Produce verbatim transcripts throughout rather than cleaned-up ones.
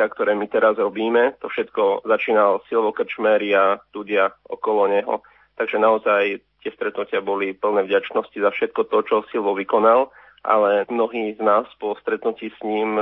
projekta, ktoré my teraz robíme. To všetko začínal Silvo Krčméry a ľudia okolo neho. Takže naozaj tie stretnutia boli plné vďačnosti za všetko to, čo Silvo vykonal, ale mnohí z nás po stretnutí s ním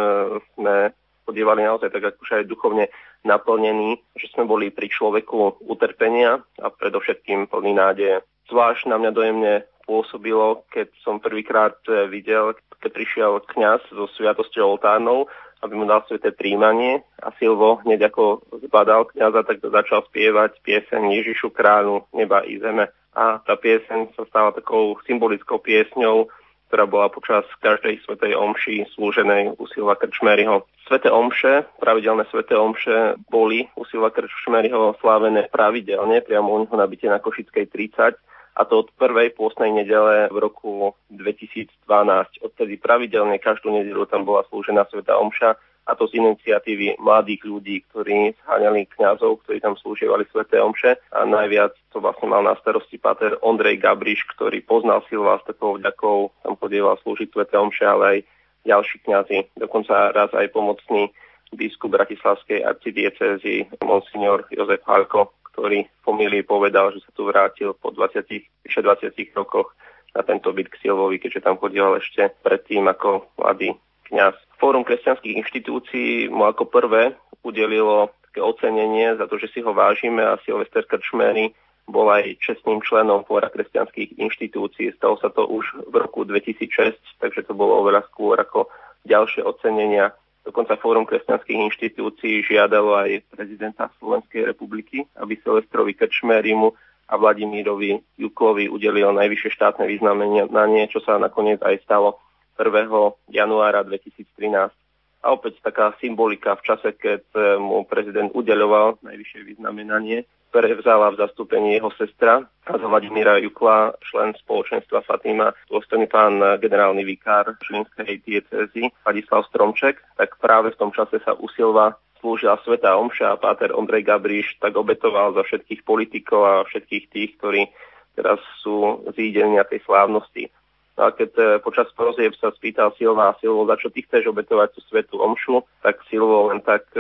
sme podievali naozaj tak už aj duchovne naplnení, že sme boli pri človeku utrpenia a predovšetkým plný nádeje. Zvlášť na mňa dojemne pôsobilo, keď som prvýkrát videl, keď prišiel kňaz so sviatosťou oltárnou, aby mu dal sväté príjmanie a Silvo hneď ako zbadal kňaza, tak začal spievať pieseň Ježišu kráľu neba i zeme. A tá pieseň sa stala takou symbolickou piesňou, ktorá bola počas každej svätej omši slúženej u Silva Krčméryho. Sväté omše, pravidelné sväté omše boli u Silva Krčméryho slávené pravidelne, priamo u neho na byte na Košickej tridsať, a to od prvej pôstnej nedele v roku dvetisícdvanásť. Odtedy pravidelne každú nedeľu tam bola slúžená svätá omša, a to z iniciatívy mladých ľudí, ktorí zháňali kňazov, ktorí tam slúževali sväté omše. A najviac to vlastne mal na starosti páter Ondrej Gabriš, ktorý poznal Silva, s takou vďakou tam podieval slúžiť sväté omše, ale aj ďalší kňazi. Dokonca raz aj pomocný biskup bratislavskej arcidiecézy monsignor Jozef Halko, ktorý v pomílii povedal, že sa tu vrátil po dvadsiatich, dvadsiatich rokoch na tento byt k Silvovi, keďže tam podieval ešte predtým ako mladý kňaz. Fórum kresťanských inštitúcií mu ako prvé udelilo také ocenenie za to, že si ho vážime, a Silvester Krčméry bol aj čestným členom Fóra kresťanských inštitúcií. Stalo sa to už v roku dvetisícšesť, takže to bolo oveľa skôr ako ďalšie ocenenia. Dokonca Fórum kresťanských inštitúcií žiadalo aj prezidenta Slovenskej republiky, aby Silvestrovi Krčmérimu a Vladimírovi Jukovi udelil najvyššie štátne vyznamenie na nie, čo sa nakoniec aj stalo prvého januára dvetisíctrinásť. A opäť taká symbolika v čase, keď mu prezident udeľoval najvyššie vyznamenanie, ktoré vzala v zastúpení jeho sestra a za Vladimíra Jukla, člen spoločenstva Fatima, dôstojný pán generálny vikár žilinskej diecézy Vladislav Stromček. Tak práve v tom čase sa u Silva slúžila svätá omša a páter Ondrej Gabriš tak obetoval za všetkých politikov a všetkých tých, ktorí teraz sú zídenia tej slávnosti. A keď počas prozieb sa spýtal Silva, Silvo, za čo ty chceš obetovať tú svätú omšu, tak Silvo len tak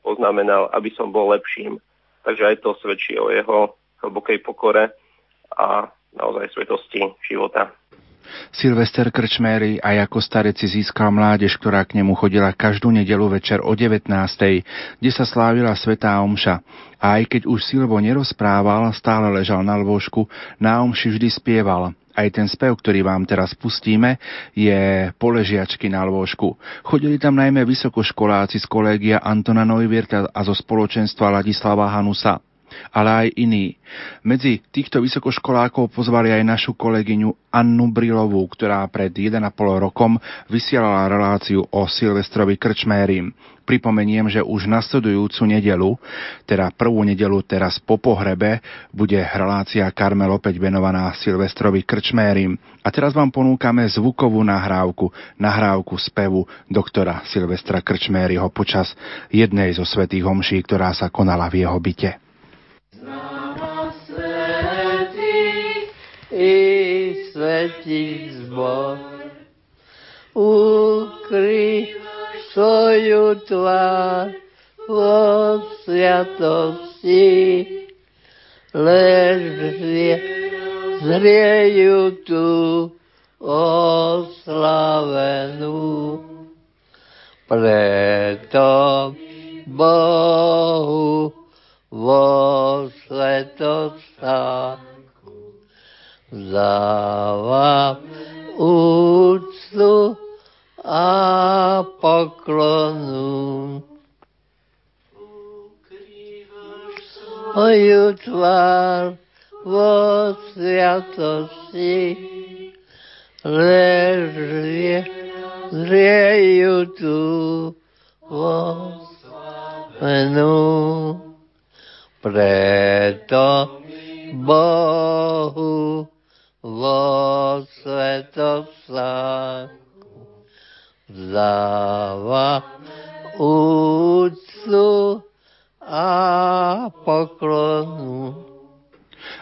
poznamenal, aby som bol lepším. Takže aj to svedčí o jeho hlbokej pokore a naozaj svetosti života. Silvester Krčméry aj ako starec si získal mládež, ktorá k nemu chodila každú nedeľu večer o devätnástej, kde sa slávila svätá omša. A aj keď už Silvo nerozprával, stále ležal na lôžku, na omši vždy spieval. Aj ten spev, ktorý vám teraz pustíme, je Poležiačky na lôžku. Chodili tam najmä vysokoškoláci z kolégia Antona Neuwirtha a zo spoločenstva Ladislava Hanusa, ale aj iní. Medzi týchto vysokoškolákov pozvali aj našu kolegyňu Annu Brilovú, ktorá pred jeden a pol rokom vysielala reláciu o Silvestrovi Krčmérim. Pripomeniem, že už nasledujúcu nedelu, teda prvú nedelu teraz po pohrebe, bude relácia Karmel opäť venovaná Silvestrovi Krčmérim. A teraz vám ponúkame zvukovú nahrávku, nahrávku spevu doktora Silvestra Krčméryho počas jednej zo svätých omší, ktorá sa konala v jeho byte. I svätý zbor ukryj svoju tvár od sviatosti, lež zriejú tu oslavenú. Preto Bohu vo svetostách vzdávam úctu a poklonu. Ukrývaš svoju tvár vo sviatosti, lež zriejú tu oslavenú. Preto Bohu vo svetosláku vzdávam úctu a poklonu.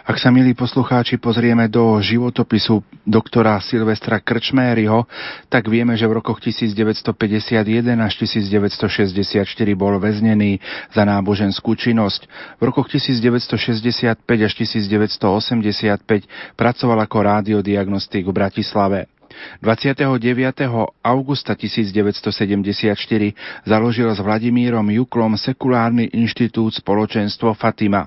Ak Ak sa, milí poslucháči, pozrieme do životopisu doktora Silvestra Krčmériho, tak vieme, že v rokoch devätnásťstopäťdesiatjeden až devätnásťstošesťdesiatštyri bol väznený za náboženskú činnosť. V rokoch devätnásťstošesťdesiatpäť až devätnásťstoosemdesiatpäť pracoval ako rádiodiagnostik v Bratislave. dvadsiateho deviateho augusta tisícdeväťstosedemdesiatštyri založil s Vladimírom Juklom sekulárny inštitút Spoločenstvo Fatima.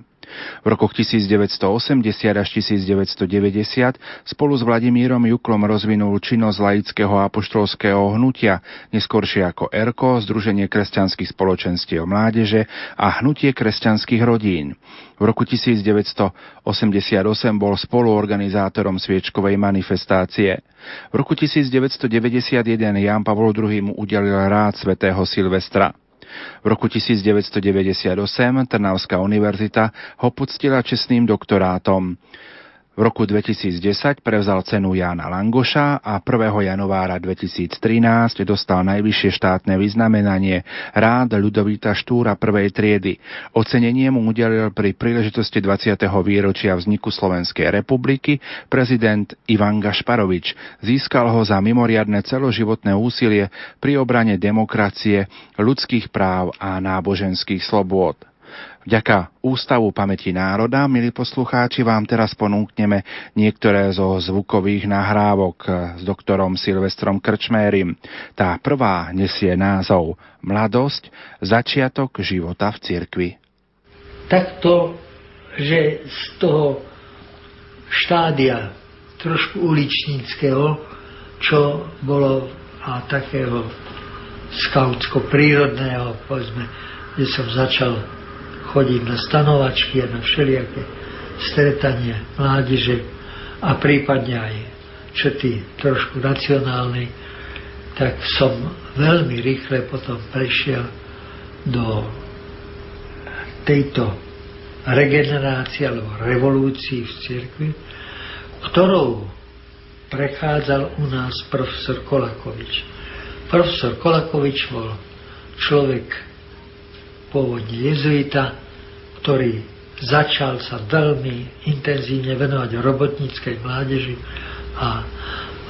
V rokoch devätnásťstoosemdesiat až devätnásťstodeväťdesiat spolu s Vladimírom Juklom rozvinul činnosť laického apoštolského hnutia, neskoršie ako ERKO, Združenie kresťanských spoločenstiev mládeže a Hnutie kresťanských rodín. V roku devätnásťstoosemdesiatosem bol spoluorganizátorom sviečkovej manifestácie. V roku devätnásťstodeväťdesiatjeden Ján Pavol druhý. udelil rád svätého Silvestra. V roku devätnásťstodeväťdesiatosem Trnavská univerzita ho poctila čestným doktorátom. V roku dvetisícdesať prevzal cenu Jána Langoša a prvého januára dvetisíctrinásť dostal najvyššie štátne vyznamenanie Rád Ľudovíta Štúra prvej triedy. Ocenenie mu udelil pri príležitosti dvadsiateho výročia vzniku Slovenskej republiky prezident Ivan Gašparovič. Získal ho za mimoriadne celoživotné úsilie pri obrane demokracie, ľudských práv a náboženských slobôd. Vďaka Ústavu pamäti národa, milí poslucháči, vám teraz ponúkneme niektoré zo zvukových nahrávok s doktorom Silvestrom Krčmérim. Tá prvá nesie názov Mladosť, začiatok života v cirkvi. Takto, že z toho štádia trošku uličníckeho, čo bolo a takého skautsko-prírodného, povedzme, kde som začal chodím na stanovačky a na všelijaké stretania mládeže a prípadne aj čety trošku racionálnej, tak som veľmi rýchle potom prešiel do tejto regenerácie alebo revolúcii v cirkvi, ktorou prechádzal u nás profesor Kolakovič. Profesor Kolakovič bol človek pôvodne jezuita, ktorý začal sa veľmi intenzívne venovať robotníckej mládeži a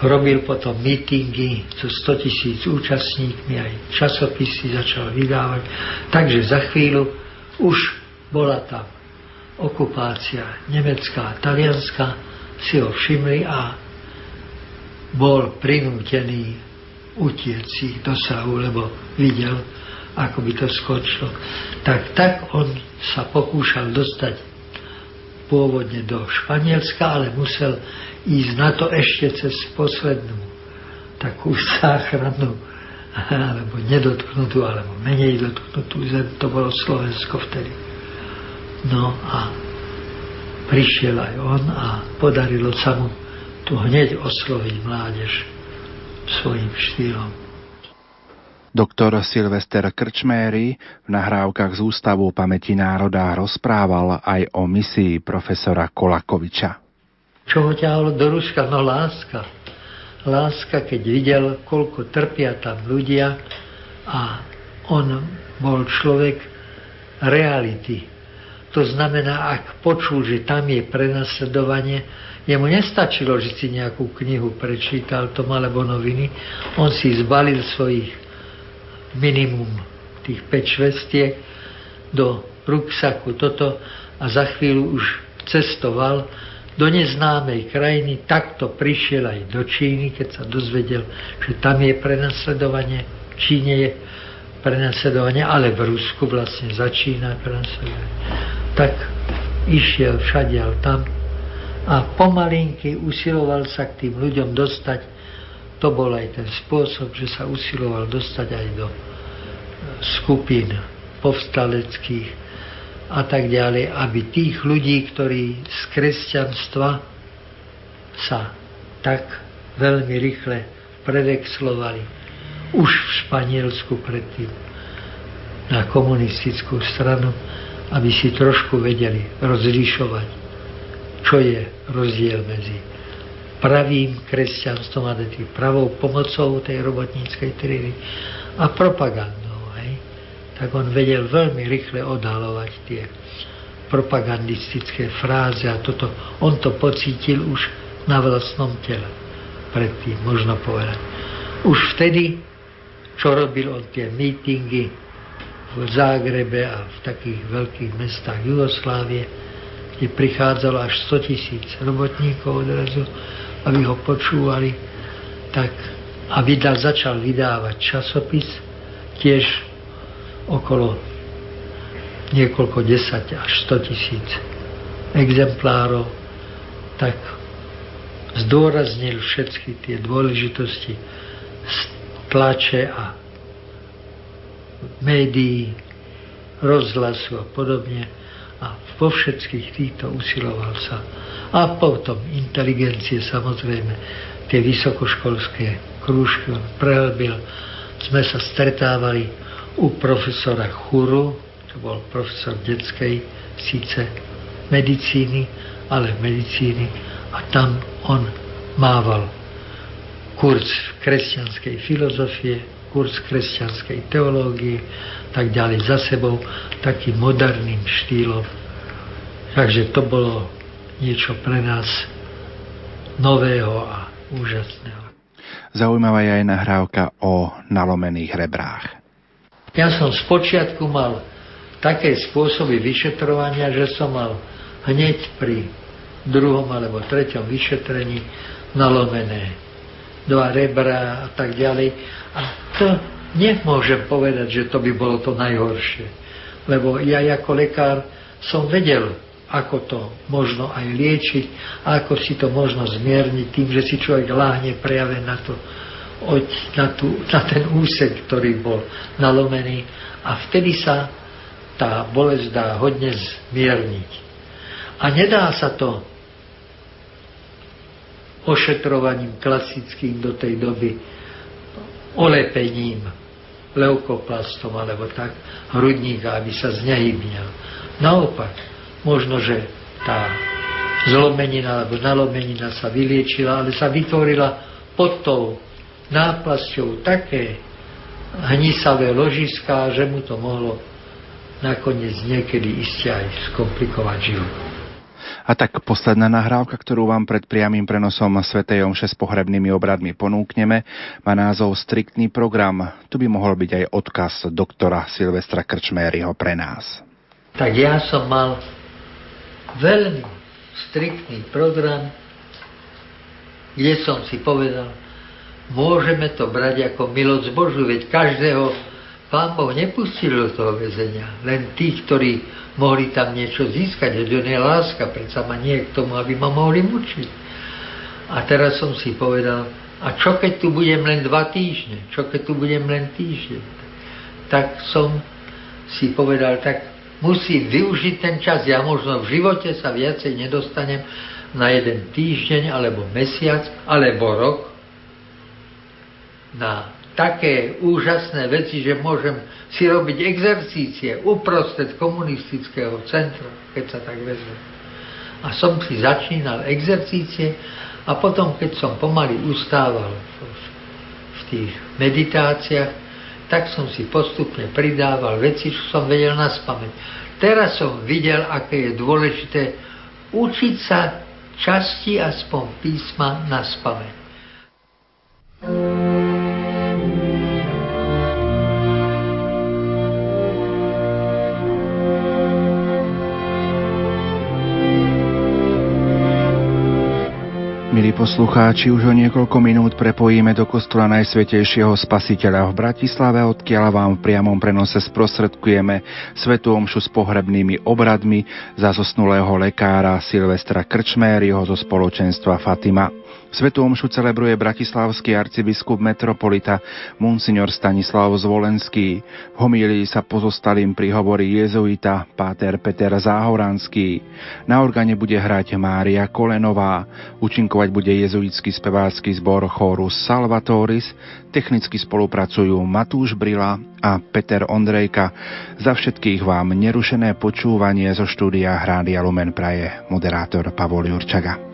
robil potom mítingy so stotisíc účastníkmi, aj časopisy začal vydávať. Takže za chvíľu už bola tam okupácia nemecká a talianska, si ho všimli a bol prinútený utiec ich dosahu, lebo videl, ako by to skončilo. Tak, tak on sa pokúšal dostať pôvodne do Španielska, ale musel ísť na to ešte cez poslednú takú záchrannú alebo nedotknutú, alebo menej dotknutú zem, to bolo Slovensko vtedy. No a prišiel aj on a podarilo sa mu tu hneď osloviť mládež svojím štýlom. Doktor Silvester Krčméry v nahrávkach z Ústavu pamäti národa rozprával aj o misii profesora Kolakoviča. Čo ho ťahalo do Ruska? No láska. Láska, keď videl, koľko trpia tam ľudia, a on bol človek reality. To znamená, ak počul, že tam je prenasledovanie, jemu nestačilo, že si nejakú knihu prečítal tom alebo noviny, on si zbalil svojich minimum tých päť švestiek do ruksaku toto a za chvíľu už cestoval do neznámej krajiny. Takto prišiel aj do Číny, keď sa dozvedel, že tam je prenasledovanie, v Číne je prenasledovanie, ale v Rusku vlastne začína prenasledovanie. Tak išiel všadiaľ tam a pomalinky usiloval sa k tým ľuďom dostať. To bol aj ten spôsob, že sa usiloval dostať aj do skupín povstaleckých a tak ďalej, aby tých ľudí, ktorí z kresťanstva sa tak veľmi rýchle predexlovali už v Španielsku predtým na komunistickú stranu, aby si trošku vedeli rozlišovať, čo je rozdiel medzi pravým kresťanstvom a tým pravou pomocou tej robotníckej triedy a propagandou. Hej? Tak on vedel veľmi rýchle odhalovať tie propagandistické fráze a toto. On to pocítil už na vlastnom tele. Predtým, možno povedať. Už vtedy, čo robil on tie mítingy v Zágrebe a v takých veľkých mestách Jugoslávie, kde prichádzalo až sto tisíc robotníkov odrazu, aby ho počúvali, tak a vydal, začal vydávať časopis tiež okolo niekoľko desať až sto tisíc exemplárov, tak zdôraznil všetky tie dôležitosti tlače a médií, rozhlasu a podobne a po všetkých týchto usiloval sa. A potom inteligencie, samozrejme, tie vysokoškolské krúžky on prehlbil. Sme sa stretávali u profesora Churu, to bol profesor detskej síce medicíny, ale medicíny, a tam on mával kurz kresťanskej filozofie, kurz kresťanskej teológie, tak ďalej za sebou, takým moderným štýlom. Takže to bolo niečo pre nás nového a úžasného. Zaujímavá je aj nahrávka o nalomených rebrách. Ja som spočiatku mal také spôsoby vyšetrovania, že som mal hneď pri druhom alebo treťom vyšetrení nalomené dva rebra a tak ďalej. A to nemôžem povedať, že to by bolo to najhoršie. Lebo ja ako lekár som vedel, ako to možno aj liečiť, ako si to možno zmierniť tým, že si človek ľahne prejave na, to, na, tú, na ten úsek, ktorý bol nalomený. A vtedy sa tá bolesť dá hodne zmierniť. A nedá sa to ošetrovaním klasickým do tej doby, olepením, leukoplastom alebo tak hrudníka, aby sa znehybňal. Naopak, možno, že tá zlomenina alebo nalomenina sa vyliečila, ale sa vytvorila pod tou náplasťou také hnisavé ložiská, že mu to mohlo nakoniec niekedy iste aj skomplikovať život. A tak posledná nahrávka, ktorú vám pred priamým prenosom svätej omše s pohrebnými obradmi ponúkneme, má názov Striktný program. Tu by mohol byť aj odkaz doktora Silvestra Krčméryho pre nás. Tak ja som mal veľmi striktný program, kde som si povedal, môžeme to brať ako milosť Božiu, veď každého Pán Boh nepustil do toho väzenia, len tých, ktorí mohli tam niečo získať, že to nie je láska, predsa ma nie k tomu, aby ma mohli mučiť. A teraz som si povedal, a čo keď tu budem len dva týždne, čo keď tu budem len týždeň? Tak som si povedal, tak musím využiť ten čas, ja možno v živote sa viacej nedostanem na jeden týždeň, alebo mesiac, alebo rok, na také úžasné veci, že môžem si robiť exercície uprostred komunistického centra, keď sa tak vezme. A som si začínal exercície a potom, keď som pomaly ustával v tých meditáciách, tak som si postupne pridával veci, čo som vedel naspamäť. Teraz som videl, aké je dôležité učiť sa časti aspoň písma naspamäť. Milí poslucháči, už o niekoľko minút prepojíme do kostola Najsvätejšieho Spasiteľa v Bratislave, odkiaľ vám v priamom prenose sprostredkujeme svätú omšu s pohrebnými obradmi za zosnulého lekára Silvestra Krčméryho zo spoločenstva Fatima. Svätú omšu celebruje bratislavský arcibiskup metropolita Monsignor Stanislav Zvolenský. V homílii sa pozostalým prihovorí jezuita páter Peter Záhoranský. Na orgáne bude hrať Mária Kolenová. Účinkovať bude jezuitský spevácky zbor Chorus Salvatoris. Technicky spolupracujú Matúš Brila a Peter Ondrejka. Za všetkých vám nerušené počúvanie zo štúdia Rádia Lumen praje moderátor Pavol Jurčaga.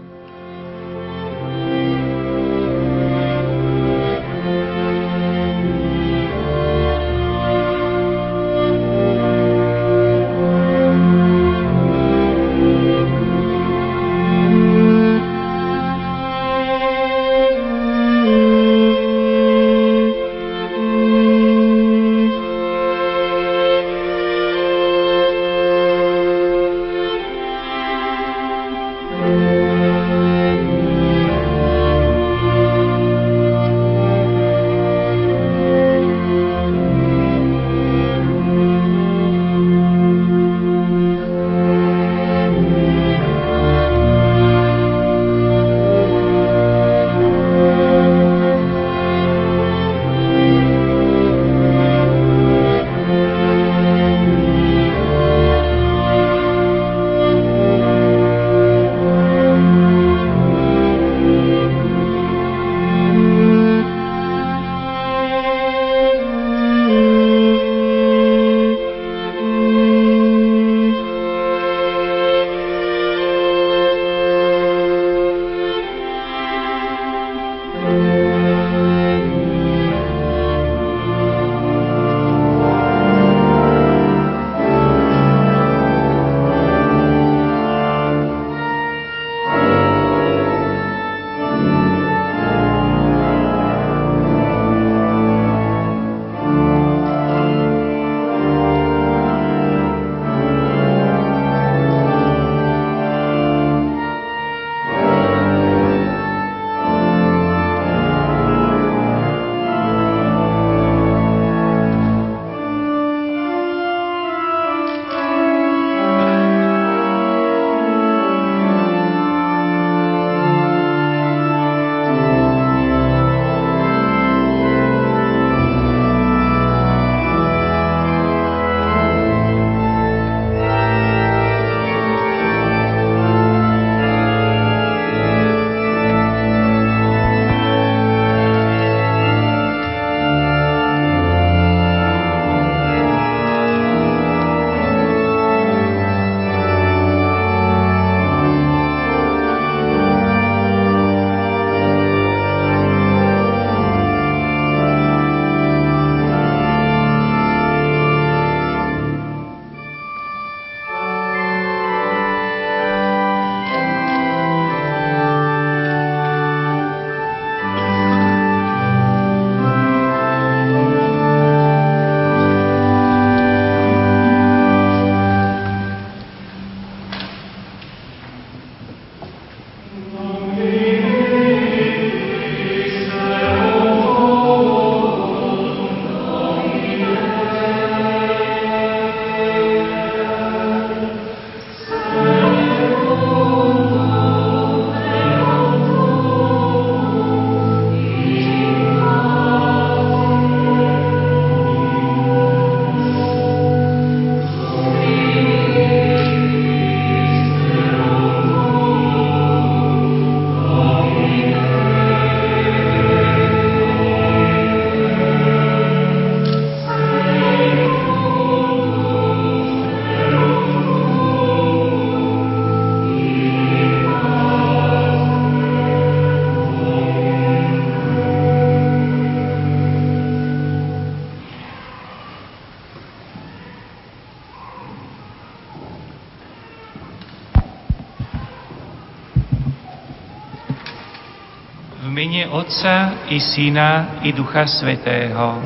V mene Otca i Syna i Ducha Svätého.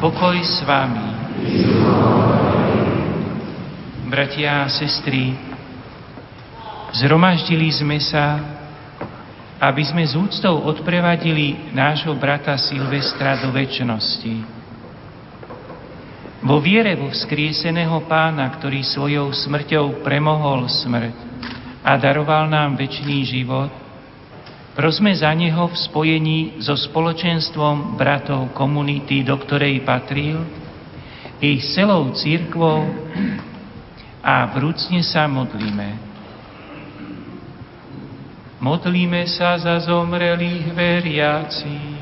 Pokoj s vami. Bratia a sestry, zhromaždili sme sa, aby sme s úctou odprevadili nášho brata Silvestra do večnosti. Vo viere vo vzkrieseného Pána, ktorý svojou smrťou premohol smrť a daroval nám večný život, prosme za neho v spojení so spoločenstvom bratov komunity, do ktorej patril, i s celou cirkvou a vrúcne sa modlíme. Modlíme sa za zomrelých veriacich.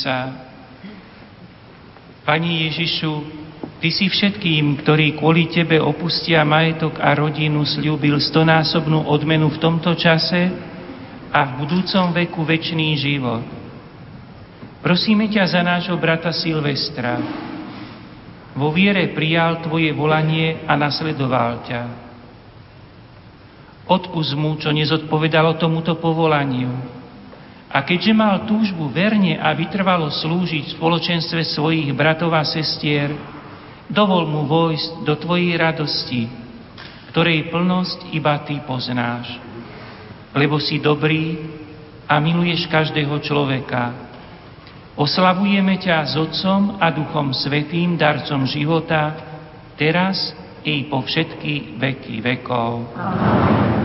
Sa. Pani Ježišu, Ty si všetkým, ktorí kvôli Tebe opustia majetok a rodinu, sľúbil stonásobnú odmenu v tomto čase a v budúcom veku večný život. Prosíme ťa za nášho brata Silvestra. Vo viere prijal Tvoje volanie a nasledoval ťa. Odpusť mu, čo nezodpovedalo tomuto povolaniu. A keďže mal túžbu verne a vytrvalo slúžiť v spoločenstve svojich bratov a sestier, dovol mu vojsť do Tvojej radosti, ktorej plnosť iba Ty poznáš. Lebo si dobrý a miluješ každého človeka. Oslavujeme ťa s Otcom a Duchom Svätým, darcom života, teraz i po všetky veky vekov. Amen.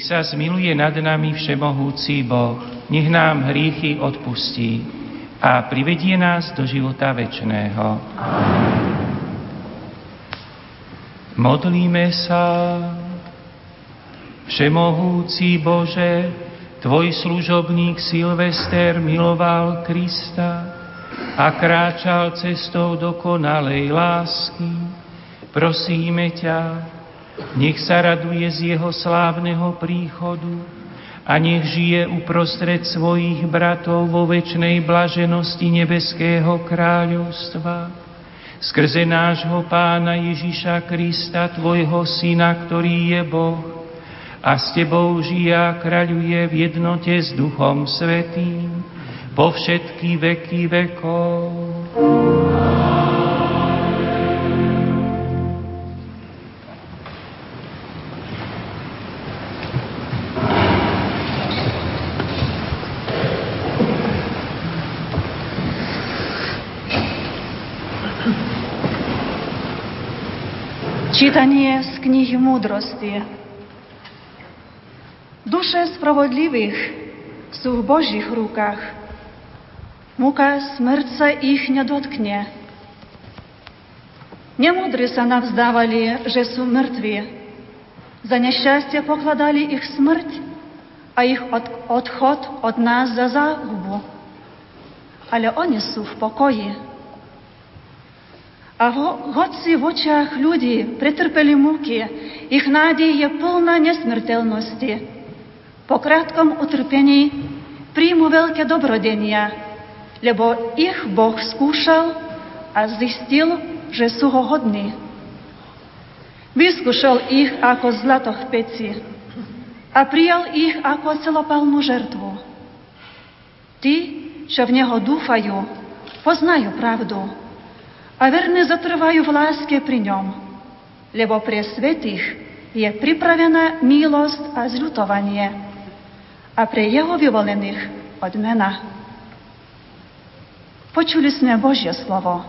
nech sa zmiluje nad nami všemohúci Boh, nech nám hriechy odpustí a privedie nás do života večného. Amen. Modlíme sa. Všemohúci Bože, tvoj služobník Silvester miloval Krista a kráčal cestou dokonalej lásky. Prosíme ťa, nech sa raduje z jeho slávneho príchodu a nech žije uprostred svojich bratov vo večnej blaženosti nebeského kráľovstva. Skrze nášho Pána Ježiša Krista, tvojho Syna, ktorý je Boh a s tebou žije a kráľuje v jednote s Duchom Svätým po všetky veky vekov. Čítanie z knihy múdrosti. Duše spravodlivých sú v Božích rukách. Múka smrca ich nedotkne. Nemúdri sa navzdávali, že sú mŕtvi. Za nešťastie pokladali ich smrť a ich odchod od nás za záhubu. Ale oni sú v pokoji. A hoci v očách ľudí pretrpeli múky, ich nádej je plná nesmrteľnosti. Po krátkom utrpení príjmu veľké dobrodenia, lebo ich Boh skúšal a zistil, že sú ho hodní. Vyskúšal ich ako zlato v peci a prijal ich ako celopalnú žrtvu. Tí, čo v neho dúfajú, poznajú pravdu. A verní zatrvajú v láske pri ňom, lebo pre svätých je pripravená milosť a zľutovanie, a pre jeho vyvolených odmena. Počuli sme Božie slovo.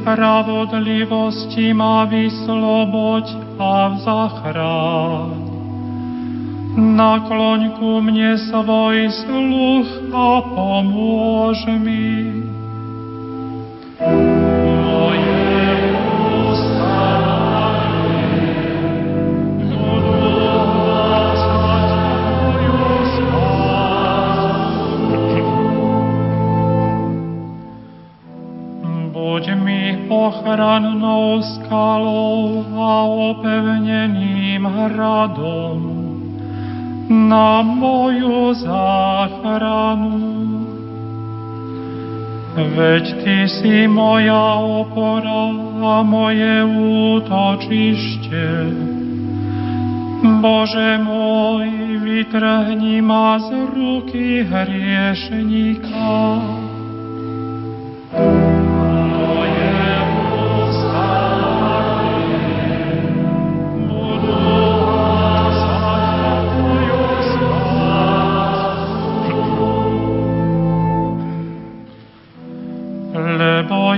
Spravodlivosti ma vysloboď a zachráň. Nakloň ku mne svoj sluch a pomôž mi. Ochrannou skalou a opevneným hradom na moju záchranu. Veď Ty si moja opora a moje útočište. Bože môj, vytrhni ma z ruky hriešníka.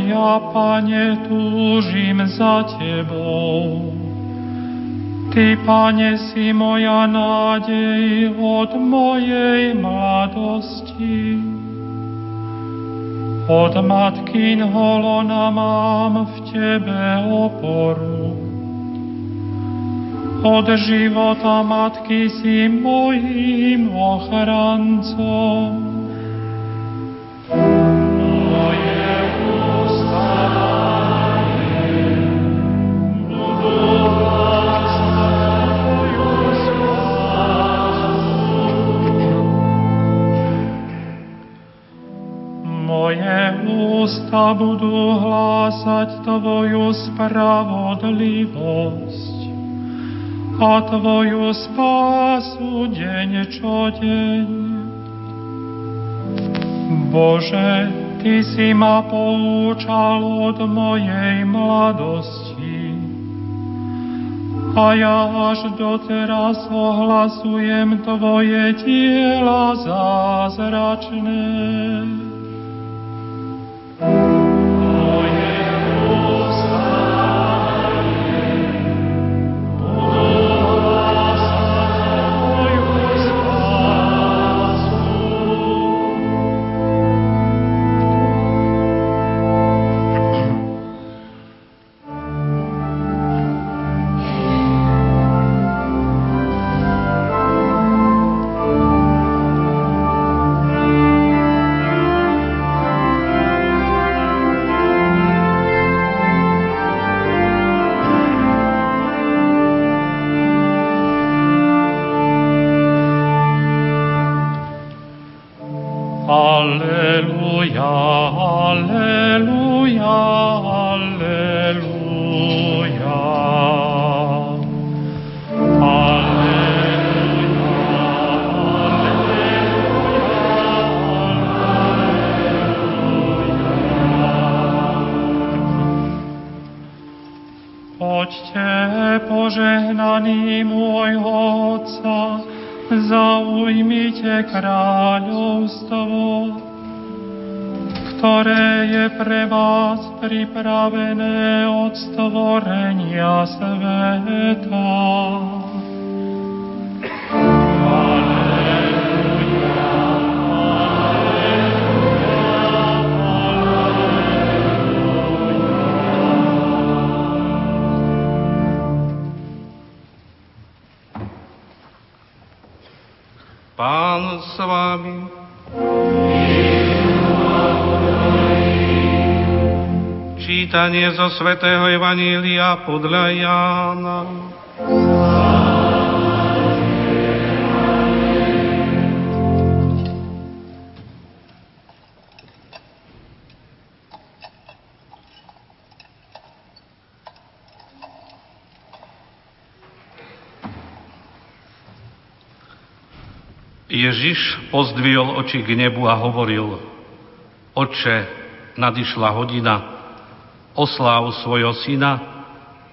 Ja, Pane, túžim za Tebou, Ty, Pane, si moja nádej od mojej mladosti. Od matkinho lona mám v Tebe oporu. Od života matky si mojím ochrancom. Ústa budú hlásať Tvoju spravodlivosť a Tvoju spásu deň čo deň. Bože, Ty si ma poučal od mojej mladosti a ja až doteraz ohlasujem Tvoje diela zázračné. Kráľovstvo, ktoré je pre vás pripravené od stvorenia sveta. Pán s vami. Čítanie zo Svätého Evanjelia podľa Jána. Ježiš pozdvihol oči k nebu a hovoril: Otče, nadišla hodina, osláv svojho syna,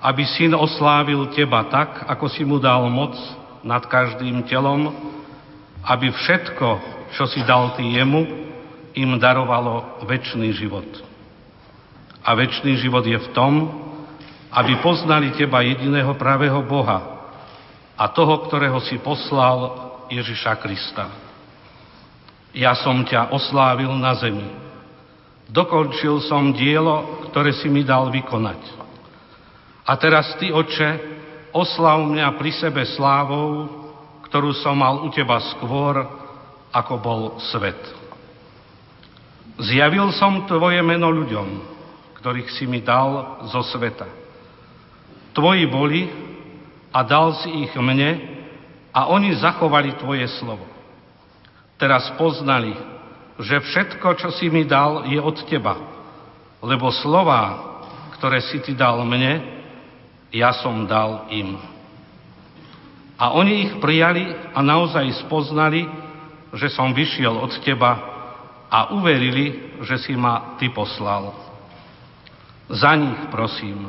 aby syn oslávil teba tak, ako si mu dal moc nad každým telom, aby všetko, čo si dal ty jemu, im darovalo večný život. A večný život je v tom, aby poznali teba jediného pravého Boha a toho, ktorého si poslal, Ježiša Krista. Ja som ťa oslávil na zemi. Dokončil som dielo, ktoré si mi dal vykonať. A teraz ty, Otče, osláv mňa pri sebe slávou, ktorú som mal u teba skôr, ako bol svet. Zjavil som tvoje meno ľuďom, ktorých si mi dal zo sveta. Tvoji boli a dal si ich mne, a oni zachovali tvoje slovo. Teraz poznali, že všetko, čo si mi dal, je od teba. Lebo slová, ktoré si ty dal mne, ja som dal im. A oni ich prijali a naozaj spoznali, že som vyšiel od teba a uverili, že si ma ty poslal. Za nich prosím.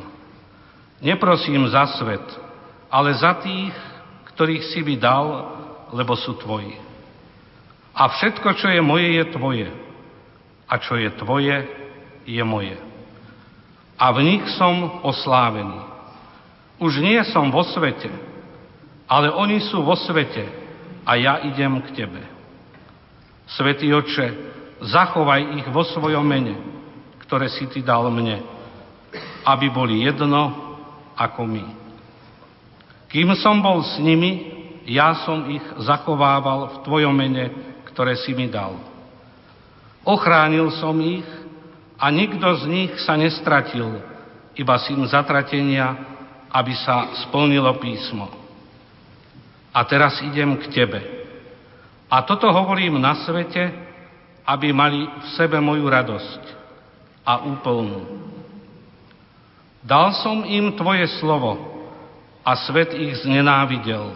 Neprosím za svet, ale za tých, ktorých si mi dal, lebo sú tvoji. A všetko, čo je moje, je tvoje. A čo je tvoje, je moje. A v nich som oslávený. Už nie som vo svete, ale oni sú vo svete a ja idem k tebe. Svätý Otče, zachovaj ich vo svojom mene, ktoré si ty dal mne, aby boli jedno ako my. Kým som bol s nimi, ja som ich zachovával v tvojom mene, ktoré si mi dal. Ochránil som ich a nikto z nich sa nestratil, iba syn zatratenia, aby sa splnilo písmo. A teraz idem k tebe. A toto hovorím na svete, aby mali v sebe moju radosť a úplnú. Dal som im tvoje slovo a svet ich znenávidel,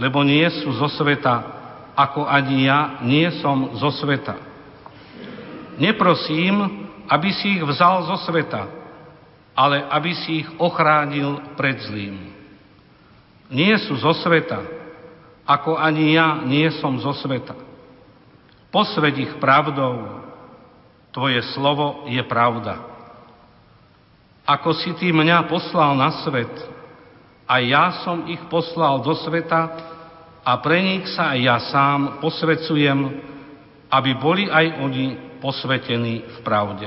lebo nie sú zo sveta, ako ani ja nie som zo sveta. Neprosím, aby si ich vzal zo sveta, ale aby si ich ochránil pred zlým. Nie sú zo sveta, ako ani ja nie som zo sveta. Posväť ich pravdou, tvoje slovo je pravda. Ako si ty mňa poslal na svet, a ja som ich poslal do sveta, a pre nich sa aj ja sám posväcujem, aby boli aj oni posvätení v pravde.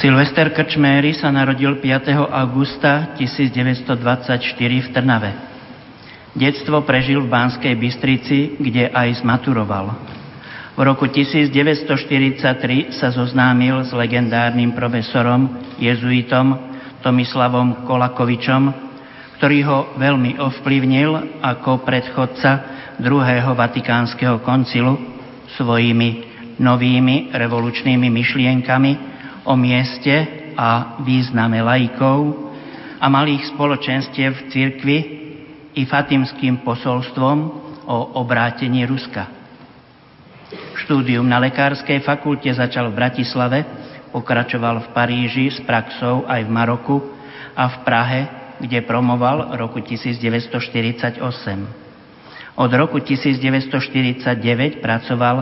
Silvester Krčméry sa narodil piateho augusta tisícdeväťstodvadsaťštyri v Trnave. Detstvo prežil v Banskej Bystrici, kde aj zmaturoval. V roku devätnásťstoštyridsaťtri sa zoznámil s legendárnym profesorom, jezuitom Tomislavom Kolakovičom, ktorý ho veľmi ovplyvnil ako predchodca druhého Vatikánskeho koncilu svojimi novými revolučnými myšlienkami o mieste a význame laikov a malých spoločenstiev cirkvi i fatimským posolstvom o obrátení Ruska. Štúdium na lekárskej fakulte začal v Bratislave, pokračoval v Paríži s praxou aj v Maroku a v Prahe, kde promoval roku devätnásťstoštyridsaťosem. Od roku devätnásťstoštyridsaťdeväť pracoval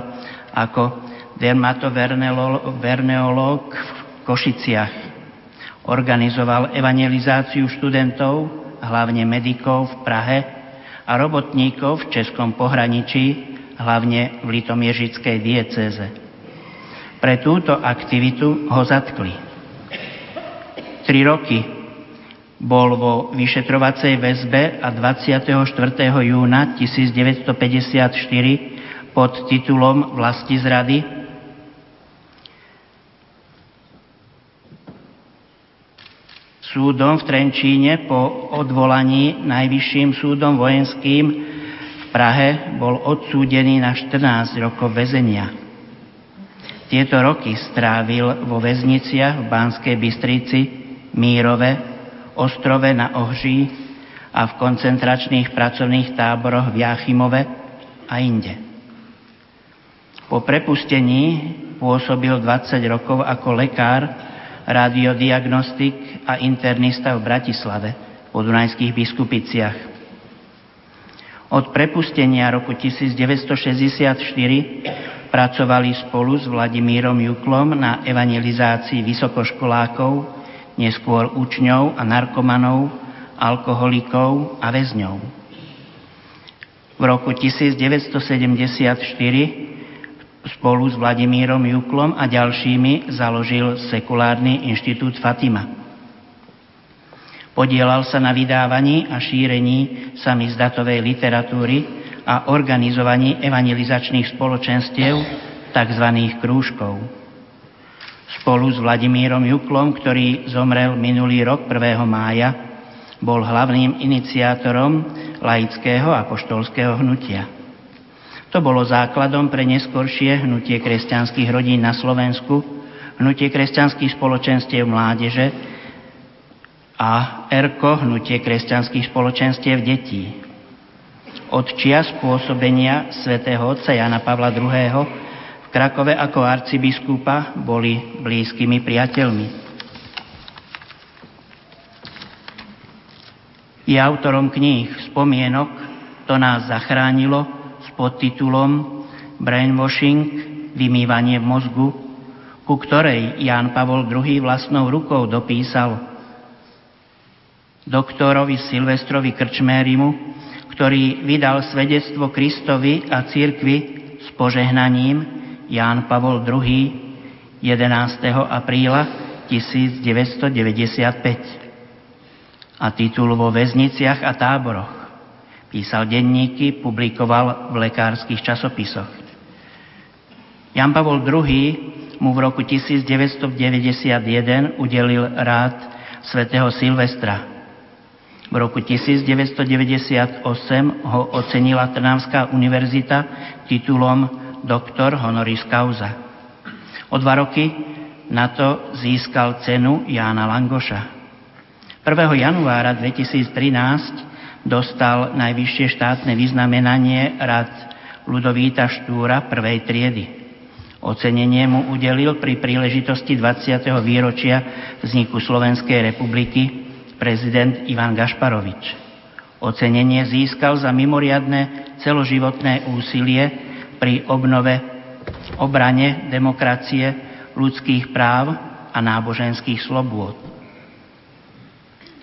ako dermatoveneológ v Košiciach. Organizoval evangelizáciu študentov, hlavne medikov v Prahe a robotníkov v českom pohraničí, hlavne v litomieržickej diecéze. Pre túto aktivitu ho zatkli. Tri roky bol vo vyšetrovacej väzbe a dvadsiateho štvrtého júna tisícdeväťstopäťdesiatštyri pod titulom vlastizrady súdom v Trenčíne po odvolaní najvyšším súdom vojenským v Prahe bol odsúdený na štrnásť rokov väzenia. Tieto roky strávil vo väzniciach v Banskej Bystrici, Mírove, Ostrove na Ohří a v koncentračných pracovných táboroch v Jáchymove a inde. Po prepustení pôsobil dvadsať rokov ako lekár, radiodiagnostik a internista v Bratislave v Podunajských Biskupiciach. Od prepustenia roku devätnásťstošesťdesiatštyri pracovali spolu s Vladimírom Juklom na evangelizácii vysokoškolákov, neskôr učňov a narkomanov, alkoholikov a väzňov. V roku devätnásťstosedemdesiatštyri spolu s Vladimírom Juklom a ďalšími založil sekulárny inštitút Fatima. Podielal sa na vydávaní a šírení samizdatovej literatúry a organizovaní evangelizačných spoločenstiev, tzv. Krúžkov. Spolu s Vladimírom Juklom, ktorý zomrel minulý rok prvého mája, bol hlavným iniciátorom laického a apoštolského hnutia. To bolo základom pre neskoršie hnutie kresťanských rodín na Slovensku, hnutie kresťanských spoločenstiev mládeže a ERKO, hnutie kresťanských spoločenstiev detí. od čias pôsobenia svätého otca Jana Pavla druhého. v Krakove ako arcibiskupa boli blízkymi priateľmi. Je autorom kníh Spomienok, To nás zachránilo, s podtitulom Brainwashing, vymývanie v mozgu, ku ktorej Ján Pavol druhý. Vlastnou rukou dopísal doktorovi Silvestrovi Krčmérimu, ktorý vydal svedectvo Kristovi a cirkvi s požehnaním Ján Pavol druhý. jedenásteho apríla tisícdeväťstodeväťdesiatpäť. A titul Vo väzniciach a táboroch. Písal denníky, publikoval v lekárskych časopisoch. Ján Pavol druhý. mu v roku tisícdeväťstodeväťdesiatjeden udelil rád svätého Silvestra. V roku tisícdeväťstodeväťdesiatosem ho ocenila Trnavská univerzita titulom doktor honoris causa. O dva roky na to získal cenu Jána Langoša. prvého januára dvetisíctrinásť dostal najvyššie štátne vyznamenanie Rad Ľudovíta Štúra prvej triedy. Ocenenie mu udelil pri príležitosti dvadsiateho výročia vzniku Slovenskej republiky prezident Ivan Gašparovič. Ocenenie získal za mimoriadne celoživotné úsilie pri obnove obrane demokracie, ľudských práv a náboženských slobôd.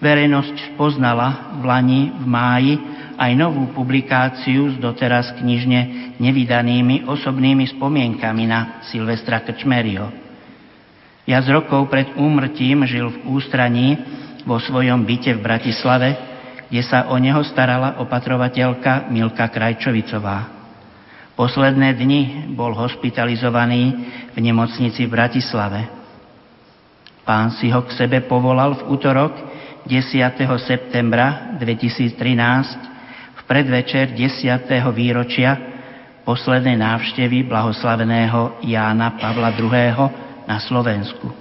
Verejnosť poznala v lani v máji aj novú publikáciu s doteraz knižne nevydanými osobnými spomienkami na Silvestra Krčmériho. Viac rokov pred úmrtím žil v ústraní vo svojom byte v Bratislave, kde sa o neho starala opatrovateľka Milka Krajčovicová. Posledné dni bol hospitalizovaný v nemocnici v Bratislave. Pán si ho k sebe povolal v utorok, desiateho septembra dvetisíctrinásť, v predvečer desiateho výročia poslednej návštevy blahoslaveného Jána Pavla druhého. Na Slovensku.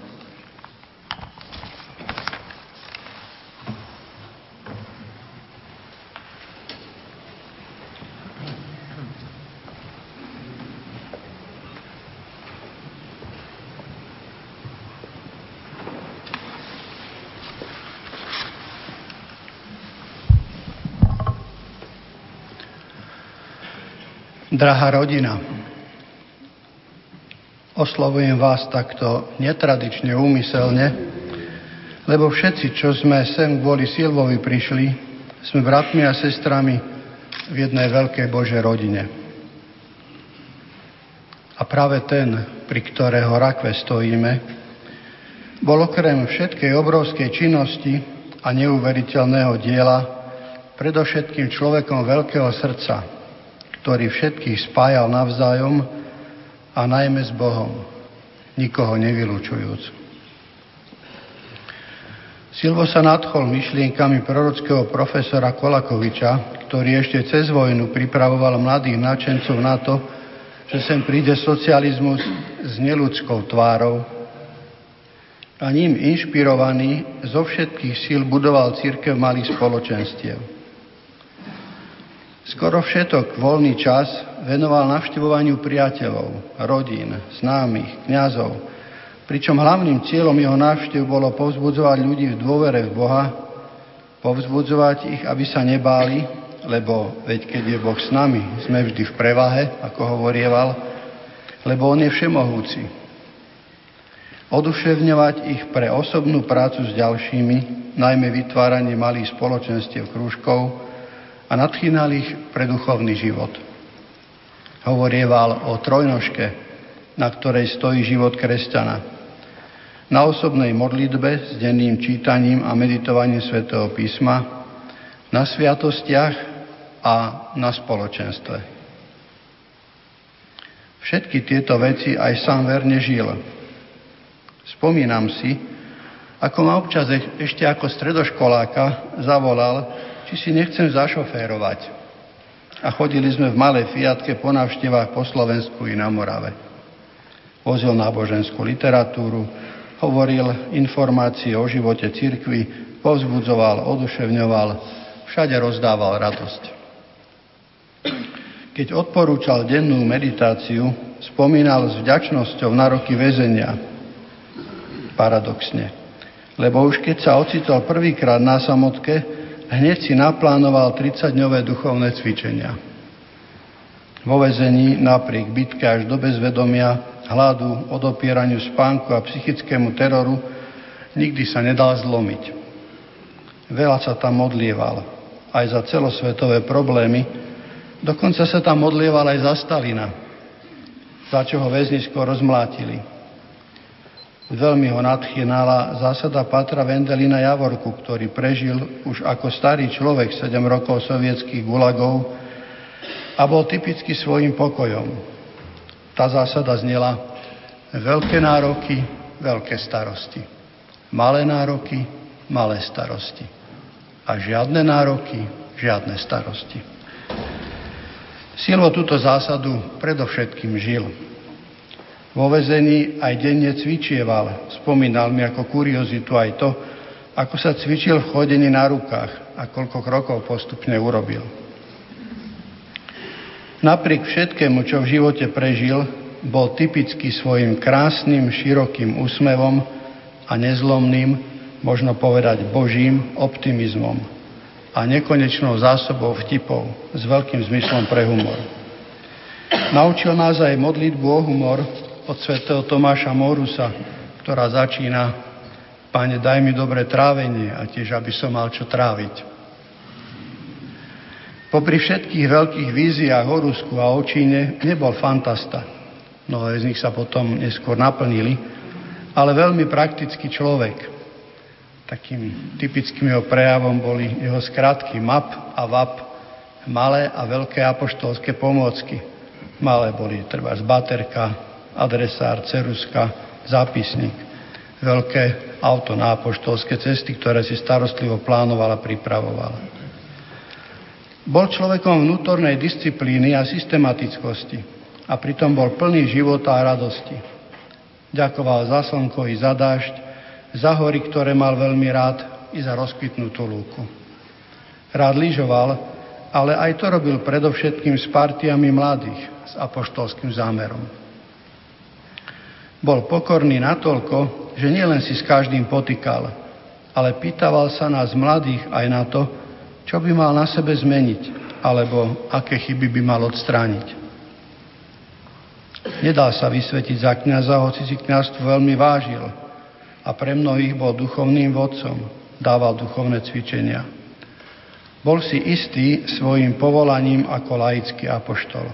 Drahá rodina, oslovujem vás takto netradične, úmyselne, lebo všetci, čo sme sem kvôli Silvovi prišli, sme bratmi a sestrami v jednej veľkej Božej rodine. A práve ten, pri ktorého rakve stojíme, bol okrem všetkej obrovskej činnosti a neuveriteľného diela predovšetkým človekom veľkého srdca, ktorý všetkých spájal navzájom a najmä s Bohom, nikoho nevylučujúc. Silvo sa nadchol myšlienkami prorockého profesora Kolakoviča, ktorý ešte cez vojnu pripravoval mladých nadšencov na to, že sem príde socializmus s neľudskou tvárou. A ním inšpirovaný zo všetkých síl budoval cirkev malých spoločenstiev. Skoro všetok voľný čas venoval navštevovaniu priateľov, rodín, známych, kňazov, pričom hlavným cieľom jeho návštev bolo povzbudzovať ľudí v dôvere v Boha, povzbudzovať ich, aby sa nebáli, lebo veď keď je Boh s nami, sme vždy v prevahe, ako hovorieval, lebo On je všemohúci. Oduševňovať ich pre osobnú prácu s ďalšími, najmä vytváranie malých spoločenstiev krúžkov, a nadchýnal ich pre duchovný život. Hovorieval o trojnožke, na ktorej stojí život kresťana. Na osobnej modlitbe s denným čítaním a meditovaním svätého písma, na sviatostiach a na spoločenstve. Všetky tieto veci aj sám verne žil. Spomínam si, ako ma občas ešte ako stredoškoláka zavolal, či si nechcem zašoférovať. A chodili sme v malej Fiatke po návštevách po Slovensku i na Morave. Vozil náboženskú literatúru, hovoril informácie o živote cirkvi, povzbudzoval, oduševňoval, všade rozdával radosť. Keď odporúčal dennú meditáciu, spomínal s vďačnosťou na roky väzenia. Paradoxne. Lebo už keď sa ocitol prvýkrát na samotke, hneď si naplánoval tridsaťdňové duchovné cvičenia. Vo väzení napriek bitke až do bezvedomia, hladu, odopieraniu spánku a psychickému teroru nikdy sa nedal zlomiť. Veľa sa tam modlieval, aj za celosvetové problémy. Dokonca sa tam modlieval aj za Stalina, za čo ho väznisko rozmlátili. Veľmi ho nadchýnala zásada Pátra Vendelina Javorku, ktorý prežil už ako starý človek sedem rokov sovietských gulagov a bol typicky svojím pokojom. Tá zásada znela: veľké nároky, veľké starosti. Malé nároky, malé starosti. A žiadne nároky, žiadne starosti. Silvo túto zásadu predovšetkým žil. Vo väzení aj denne cvičieval. Spomínal mi ako kuriozitu aj to, ako sa cvičil v chodení na rukách a koľko krokov postupne urobil. Napriek všetkému, čo v živote prežil, bol typický svojim krásnym, širokým úsmevom a nezlomným, možno povedať božím, optimizmom a nekonečnou zásobou vtipov s veľkým zmyslom pre humor. Naučil nás aj modlitbu o humor od svätého Tomáša Mórusa, ktorá začína: Pane, daj mi dobré trávenie a tiež, aby som mal čo tráviť. Popri všetkých veľkých víziách o Rusku a o Číne nebol fantasta. Mnohé z nich sa potom neskôr naplnili, ale veľmi praktický človek. Takým typickým jeho prejavom boli jeho skratky em a pé a vap, malé a veľké apoštolské pomôcky. Malé boli treba z baterka, adresár, ceruska, zápisník. Veľké auto na apoštolské cesty, ktoré si starostlivo plánovala a pripravovala. Bol človekom vnútornej disciplíny a systematickosti a pritom bol plný života a radosti. Ďakoval za slnko i za dážď, za hory, ktoré mal veľmi rád, i za rozkvitnutú lúku. Rád lyžoval, ale aj to robil predovšetkým s partiami mladých s apoštolským zámerom. Bol pokorný natoľko, že nielen si s každým potýkal, ale pýtaval sa nás mladých aj na to, čo by mal na sebe zmeniť, alebo aké chyby by mal odstrániť. Nedal sa vysvetiť za kňaza, hoci si kňazstvo veľmi vážil, a pre mnohých bol duchovným vodcom, dával duchovné cvičenia. Bol si istý svojim povolaním ako laický apoštol.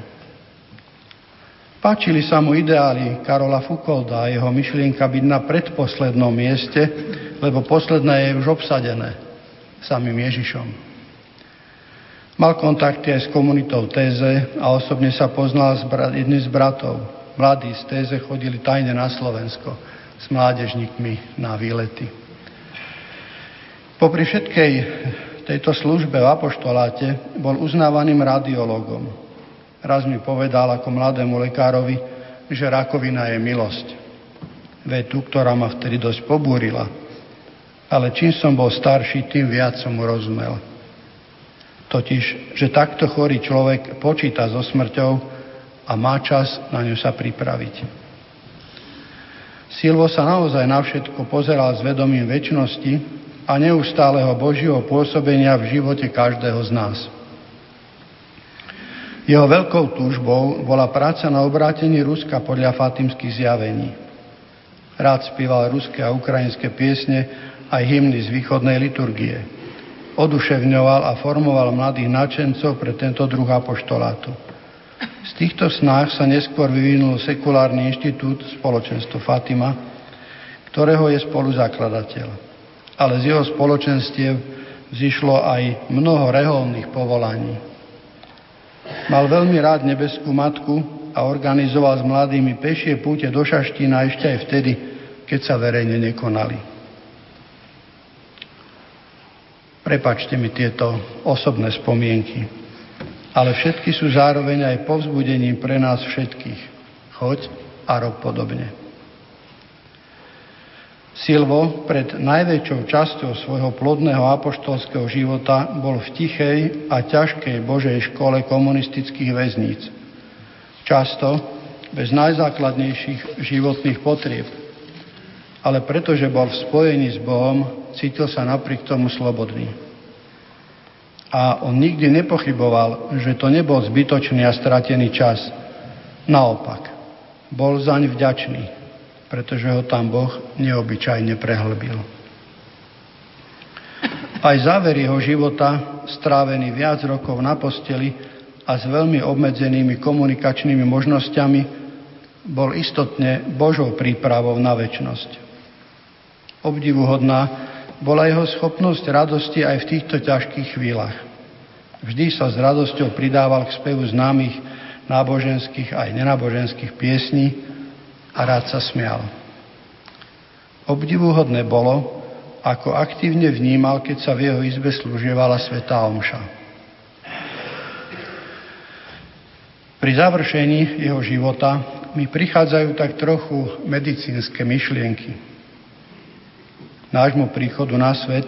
Páčili sa mu ideály Karola Foucaulda a jeho myšlienka byť na predposlednom mieste, lebo posledné je už obsadené samým Ježišom. Mal kontakty aj s komunitou Téze a osobne sa poznal s brat, jedným z bratov. Mladí z Téze chodili tajne na Slovensko s mládežníkmi na výlety. Popri všetkej tejto službe v apoštoláte bol uznávaným radiológom. Raz mi povedal ako mladému lekárovi, že rakovina je milosť. Vetu, ktorá ma vtedy dosť pobúrila. Ale čím som bol starší, tým viac som mu rozumel. Totiž, že takto chorý človek počíta so smrťou a má čas na ňu sa pripraviť. Silvo sa naozaj na všetko pozeral s vedomím večnosti a neustáleho Božieho pôsobenia v živote každého z nás. Jeho veľkou túžbou bola práca na obrátení Ruska podľa fatimských zjavení. Rád spieval ruské a ukrajinské piesne aj hymny z východnej liturgie. Oduševňoval a formoval mladých nadšencov pre tento druh apoštolátu. Z týchto snách sa neskôr vyvinul sekulárny inštitút Spoločenstvo Fatima, ktorého je spoluzakladateľ. Ale z jeho spoločenstiev zišlo aj mnoho reholných povolaní. Mal veľmi rád nebeskú matku a organizoval s mladými pešie púte do Šaštína ešte aj vtedy, keď sa verejne nekonali. Prepačte mi tieto osobné spomienky, ale všetky sú zároveň aj povzbudením pre nás všetkých. Choď a rob podobne. Silvo pred najväčšou časťou svojho plodného apoštolského života bol v tichej a ťažkej Božej škole komunistických väzníc. Často bez najzákladnejších životných potrieb. Ale pretože bol v spojení s Bohom, cítil sa napriek tomu slobodný. A on nikdy nepochyboval, že to nebol zbytočný a stratený čas. Naopak, bol zaň vďačný, pretože ho tam Boh neobyčajne prehlbil. Aj záver jeho života, strávený viac rokov na posteli a s veľmi obmedzenými komunikačnými možnosťami, bol istotne Božou prípravou na večnosť. Obdivuhodná bola jeho schopnosť radosti aj v týchto ťažkých chvíľach. Vždy sa s radosťou pridával k spevu známych náboženských aj nenáboženských piesní, a rád sa smial. Obdivuhodné bolo, ako aktívne vnímal, keď sa v jeho izbe slúžievala svätá omša. Pri završení jeho života mi prichádzajú tak trochu medicínske myšlienky. Nášmu príchodu na svet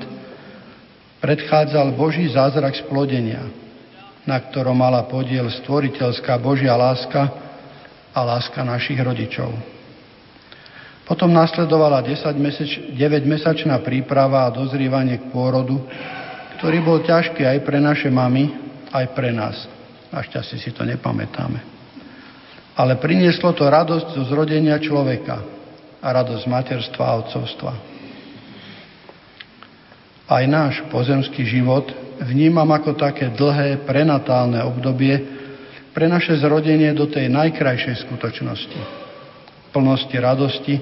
predchádzal Boží zázrak splodenia, na ktorom mala podiel stvoriteľská Božia láska a láska našich rodičov. Potom nasledovala deväťmesačná príprava a dozrievanie k pôrodu, ktorý bol ťažký aj pre naše mamy, aj pre nás. Našťastie si to nepamätáme. Ale prinieslo to radosť zo zrodenia človeka a radosť materstva a otcovstva. Aj náš pozemský život vnímam ako také dlhé prenatálne obdobie, pre naše zrodenie do tej najkrajšej skutočnosti, plnosti radosti,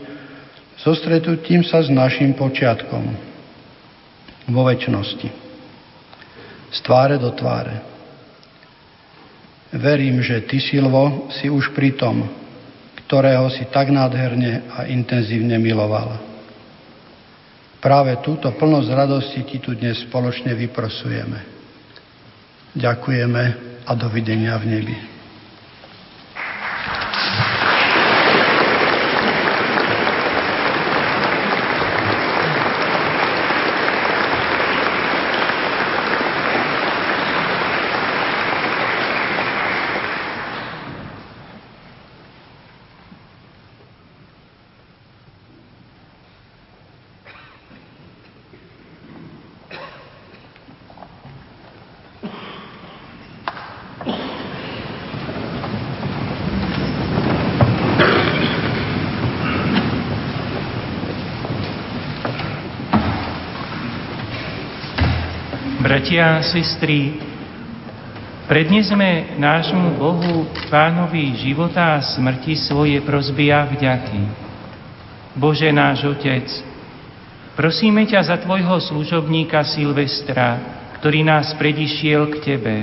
so stretnutím sa s našim počiatkom vo večnosti, z tváre do tváre. Verím, že ty, Silvo, si už pri tom, ktorého si tak nádherne a intenzívne milovala. Práve túto plnosť radosti ti tu dnes spoločne vyprosujeme. Ďakujeme a dovidenia v nebi. Bratia a sestry, prednesme nášmu Bohu, Pánovi života a smrti svoje prosby a vďaky. Bože náš Otec, prosíme ťa za tvojho služobníka Silvestra, ktorý nás predišiel k tebe.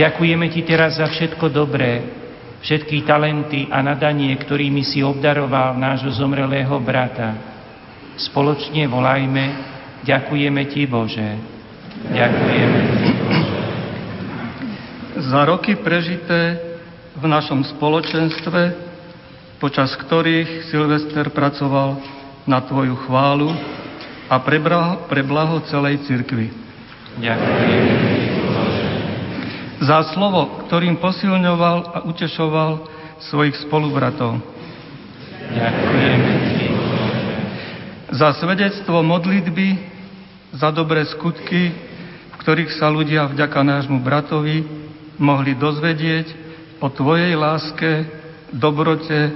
Ďakujeme ti teraz za všetko dobré, všetky talenty a nadanie, ktorými si obdaroval nášho zomrelého brata. Spoločne volajme, ďakujeme ti, Bože. Ďakujeme. Za roky prežité v našom spoločenstve, počas ktorých Silvester pracoval na tvoju chválu a pre blaho celej cirkvi. Ďakujeme. Za slovo, ktorým posilňoval a utešoval svojich spolubratov. Ďakujeme. Za svedectvo modlitby, za dobré skutky, v ktorých sa ľudia vďaka nášmu bratovi mohli dozvedieť o tvojej láske, dobrote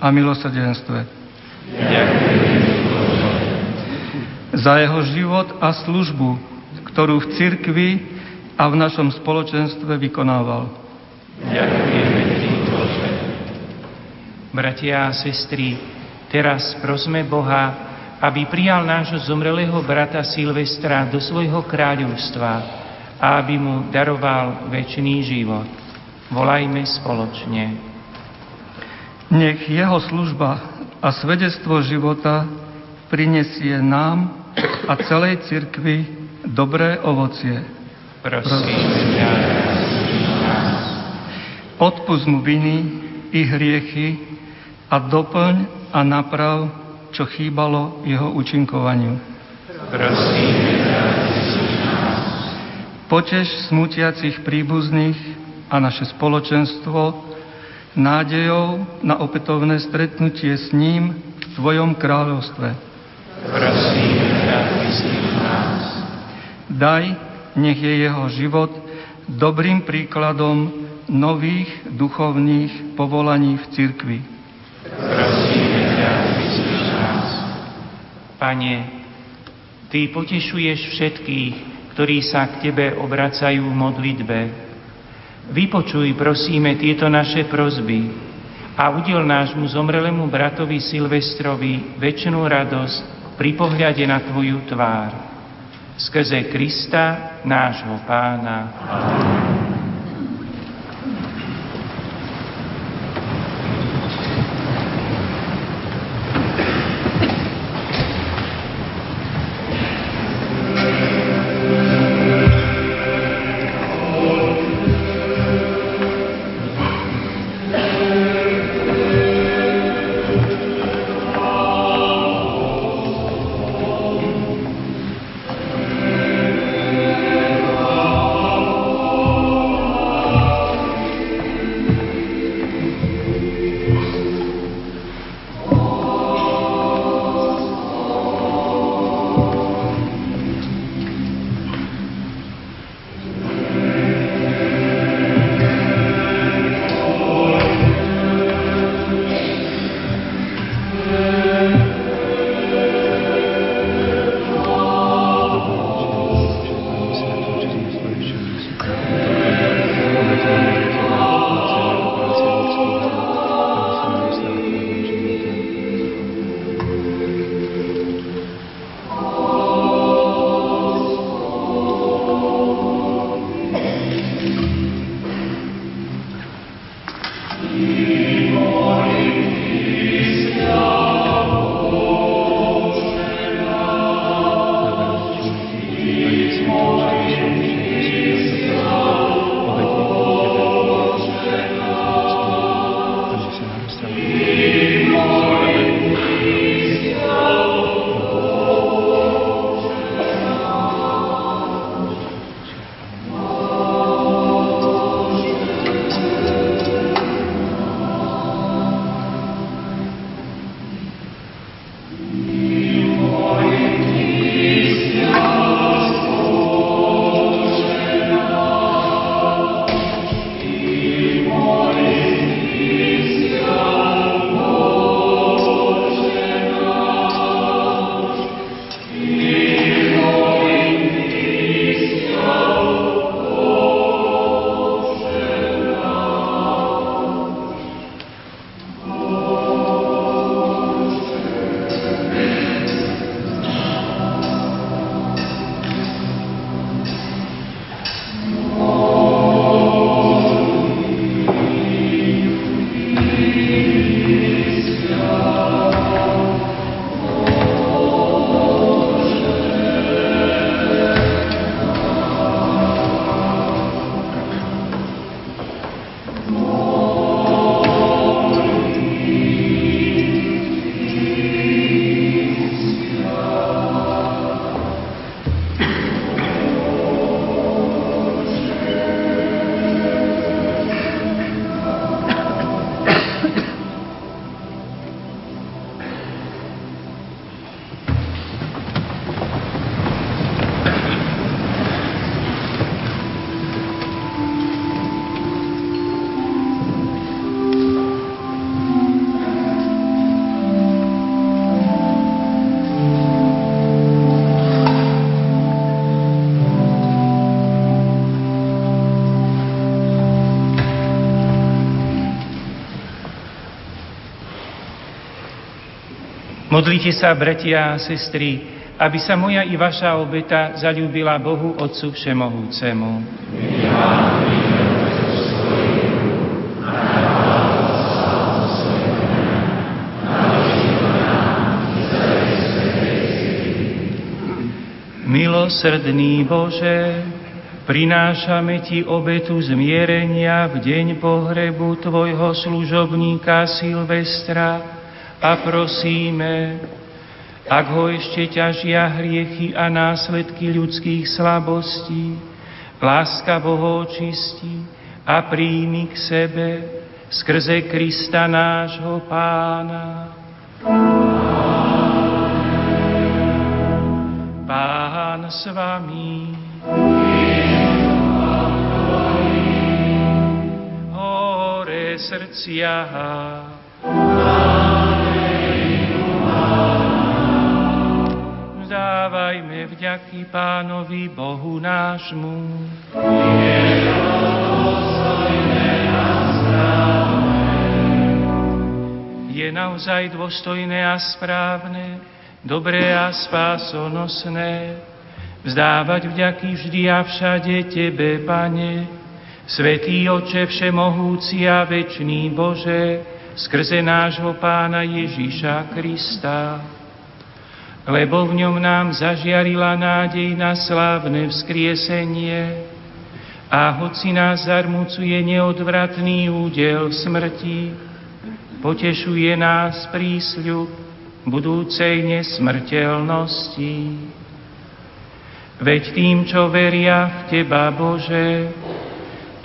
a milosrdenstve. Ďakujem. Za jeho život a službu, ktorú v cirkvi a v našom spoločenstve vykonával. Ďakujeme. Bratia a sestry, teraz prosme Boha, aby prijal nášho zomrelého brata Silvestra do svojho kráľovstva a aby mu daroval večný život. Volajme spoločne. Nech jeho služba a svedectvo života prinesie nám a celej cirkvi dobré ovocie. Prosíme ťa. Odpusť mu viny i hriechy a doplň a naprav, čo chýbalo jeho účinkovaniu. Prosíme, nás. Potež smútiacich príbuzných a naše spoločenstvo nádejou na opätovné stretnutie s ním v tvojom kráľovstve. Prosíme, nás. Daj, nech je jeho život dobrým príkladom nových duchovných povolaní v cirkvi. Prosíme, vyslíš nás. Pane, Ty potešuješ všetkých, ktorí sa k Tebe obracajú v modlitbe. Vypočuj, prosíme, tieto naše prosby a udel nášmu zomrelému bratovi Silvestrovi večnú radosť pri pohľade na Tvoju tvár. Skrze Krista, nášho Pána. Amen. Modlite sa, bratia a sestry, aby sa moja i vaša obeta zaľúbila Bohu Otcu Všemohúcemu. Milosrdný Bože, prinášame Ti obetu zmierenia v deň pohrebu Tvojho služobníka Silvestra a prosíme, Ak ho ešte ťažia hriechy a následky ľudských slabostí, láskavo ho očistí a príjmi k sebe skrze Krista nášho Pána. Pán s vami. Hore srdcia. Dávajme vďaky Pánovi Bohu nášmu. Je to dôstojné a správne. Je naozaj dôstojné a správne, dobré a spásonosné vzdávať vďaky vždy a všade Tebe, Pane, Svätý Otče všemohúci a večný Bože, skrze nášho Pána Ježíša Krista. Lebo v ňom nám zažiarila nádej na slávne vzkriesenie a hoci nás zarmucuje neodvratný údel smrti, potešuje nás prísľub budúcej nesmrteľnosti. Veď tým, čo veria v Teba, Bože,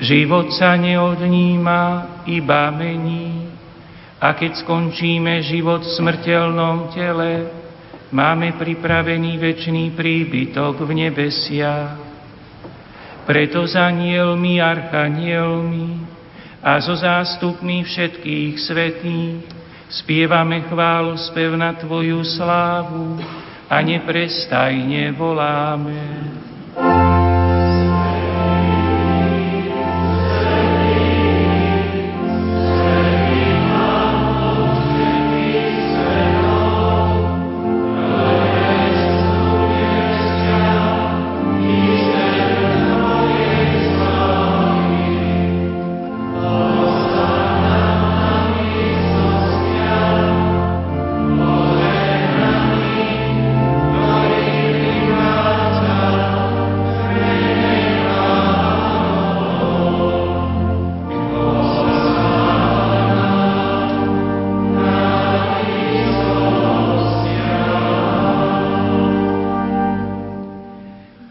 život sa neodníma, iba mení, a keď skončíme život v smrteľnom tele, máme pripravený večný príbytok v nebesiach. Preto s anjelmi, archanielmi a so zástupmi všetkých svätých spievame chválu spev na Tvoju slávu a neprestajne voláme.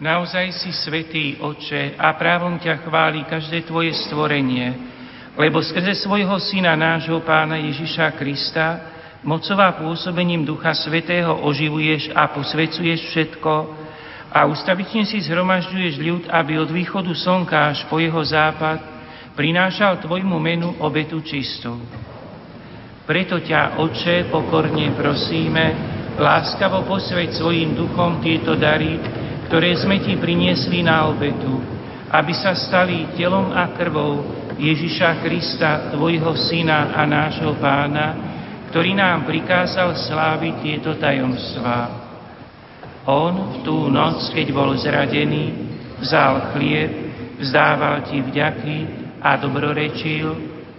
Naozaj si svätý, Otče, a právom ťa chváli každé Tvoje stvorenie, lebo skrze svojho Syna, nášho Pána Ježiša Krista, mocová pôsobením Ducha Svätého oživuješ a posvecuješ všetko a ustavične si zhromažďuješ ľud, aby od východu slnka až po jeho západ prinášal Tvojmu menu obetu čistú. Preto ťa, Otče, pokorne prosíme, láskavo posväť svojim duchom tieto dary, ktoré sme Ti priniesli na obetu, aby sa stali telom a krvou Ježiša Krista, Tvojho Syna a nášho Pána, ktorý nám prikázal sláviť tieto tajomstvá. On v tú noc, keď bol zradený, vzal chlieb, vzdával Ti vďaky a dobrorečil,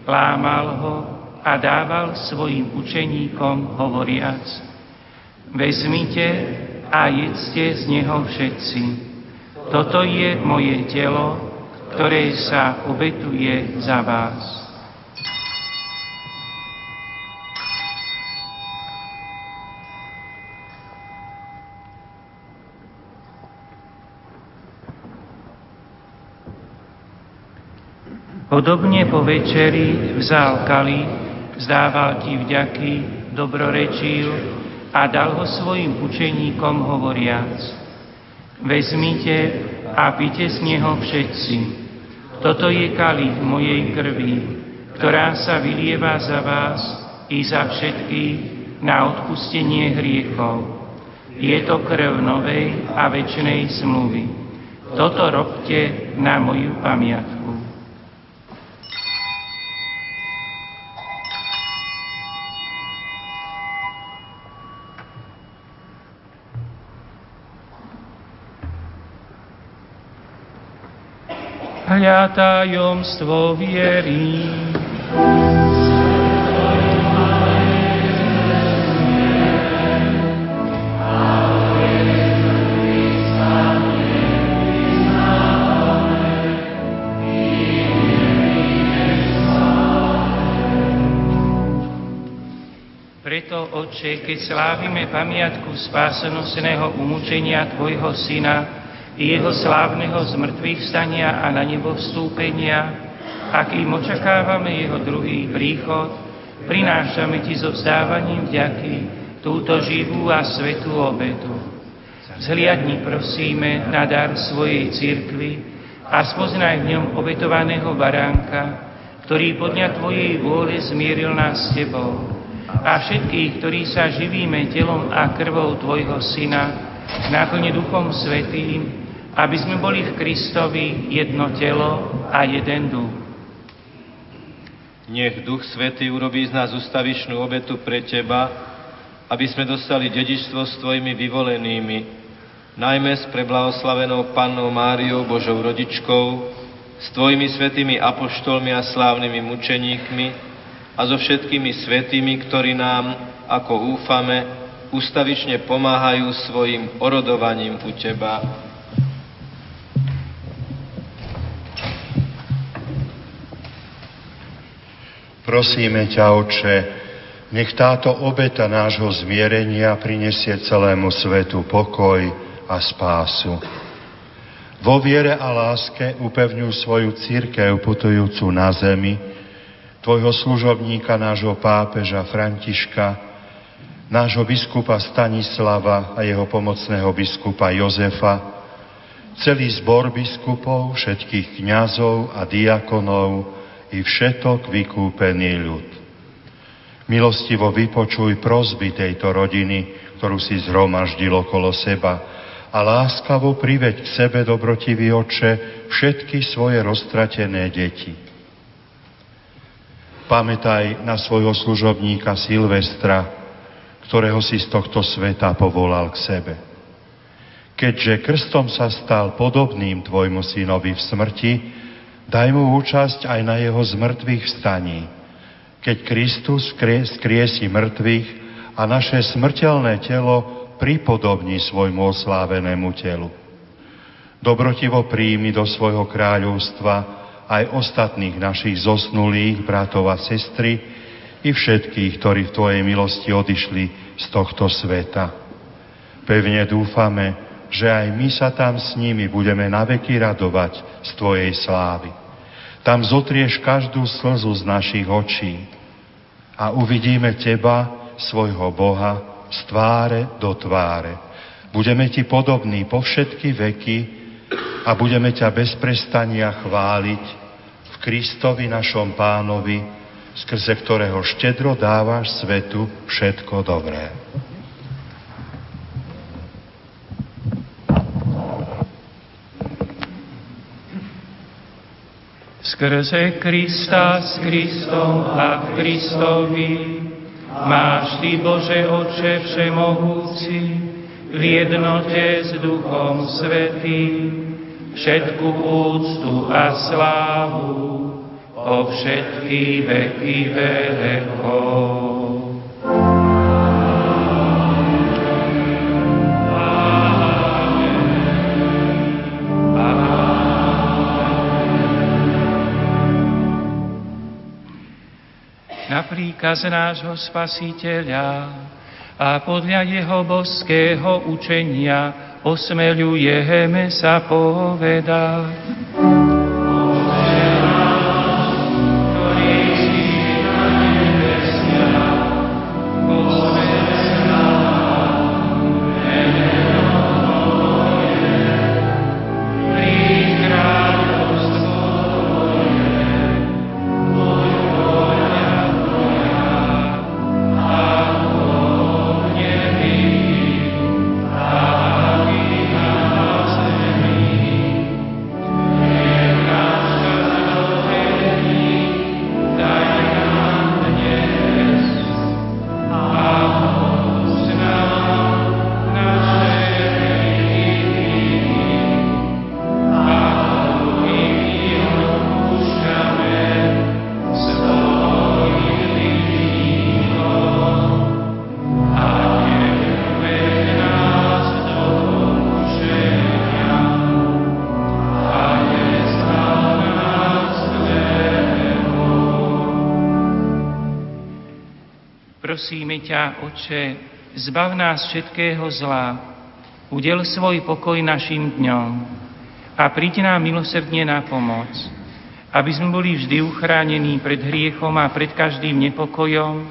lámal ho a dával svojim učeníkom hovoriac: Vezmite a jedzte z neho všetci. Toto je moje telo, ktoré sa obetuje za vás. Podobne po večeri vzal kalich, vzdával Ti vďaky, dobrorečil a dal ho svojim učeníkom hovoriac: Vezmite a pite z neho všetci. Toto je kalich mojej krvi, ktorá sa vylieva za vás i za všetkých na odpustenie hriechov. Je to krv novej a večnej zmluvy. Toto robte na moju pamiatku. Hľa tajomstvo viery. Preto, Otče, keď slávime pamiatku spásenoseného umúčenia Tvojho Syna i Jeho slávneho zmŕtvychvstania a na nebo vstúpenia, a kým očakávame Jeho druhý príchod, prinášame Ti so vzdávaním vďaky túto živú a svätú obetu. Zhliadni, prosíme, na dar svojej cirkvi a spoznaj v ňom obetovaného baránka, ktorý podľa Tvojej vôle zmieril nás s Tebou. A všetkých, ktorí sa živíme telom a krvou Tvojho Syna, nakoniec Duchom Svätým, aby sme boli v Kristovi jedno telo a jeden duch. Nech Duch Svätý urobí z nás ustavičnú obetu pre Teba, aby sme dostali dedičstvo s Tvojimi vyvolenými, najmä s preblahoslavenou Pannou Máriou, Božou rodičkou, s Tvojimi svätými apoštolmi a slávnymi mučeníkmi, a so všetkými svätými, ktorí nám, ako úfame, ustavične pomáhajú svojim orodovaním u Teba. Prosíme ťa, Otče, nech táto obeta nášho zmierenia prinesie celému svetu pokoj a spásu. Vo viere a láske upevňuj svoju cirkev putujúcu na zemi, Tvojho služobníka, nášho pápeža Františka, nášho biskupa Stanislava a jeho pomocného biskupa Jozefa, celý zbor biskupov, všetkých kňazov a diakonov i všetok vykúpený ľud. Milostivo vypočuj prosby tejto rodiny, ktorú si zhromaždil okolo seba, a láskavo priveď k sebe, dobrotivý Otče, všetky svoje roztratené deti. Pamätaj na svojho služobníka Silvestra, ktorého si z tohto sveta povolal k sebe. Keďže krstom sa stal podobným Tvojmu synovi v smrti, daj mu účasť aj na jeho zmrtvých vstaní, keď Kristus skriesi mŕtvych a naše smrteľné telo pripodobní svojmu oslávenému telu. Dobrotivo príjmi do svojho kráľovstva aj ostatných našich zosnulých bratov a sestry i všetkých, ktorí v Tvojej milosti odišli z tohto sveta. Pevne dúfame, že aj my sa tam s nimi budeme naveky radovať z Tvojej slávy. Tam zotrieš každú slzu z našich očí a uvidíme Teba, svojho Boha, z tváre do tváre. Budeme Ti podobní po všetky veky a budeme Ťa bez prestania chváliť v Kristovi našom Pánovi, skrze ktorého štedro dávaš svetu všetko dobré. Skrze Krista, s Kristom a v Kristovi máš Ty, Bože Otče všemohúci, v jednote s Duchom Svätým, všetku úctu a slávu po všetky veky vekov. Na príkaz nášho Spasiteľa a podľa jeho božského učenia osmeľujeme sa povedať. Bože náš, ktorý si na nebesiach, posväť sa meno Tvoje, príď kráľovstvo Tvoje, buď vôľa Tvoja, ako v nebi, tak i na zemi. Prosíme ťa, Otče, zbav nás všetkého zla, udel svoj pokoj našim dňom a príď nám milosrdne na pomoc, aby sme boli vždy uchránení pred hriechom a pred každým nepokojom,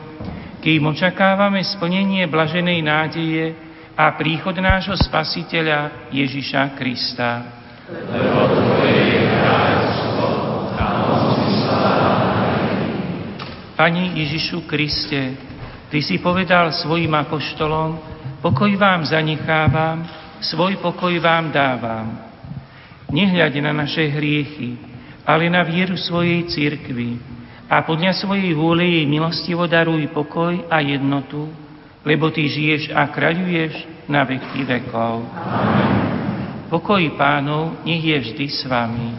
kým očakávame splnenie blaženej nádeje a príchod nášho Spasiteľa Ježiša Krista. Lebo Tvoje je kráľovstvo a moc i sláva vekov. Pane Ježišu Kriste, Ty si povedal svojim apoštolom, pokoj vám zanechávam, svoj pokoj vám dávam. Nehľaď na naše hriechy, ale na vieru svojej cirkvi a podľa svojej vôle jej milostivo daruj pokoj a jednotu, lebo Ty žiješ a kráľuješ na veky vekov. Amen. Pokoj Pánov nech je vždy s vami.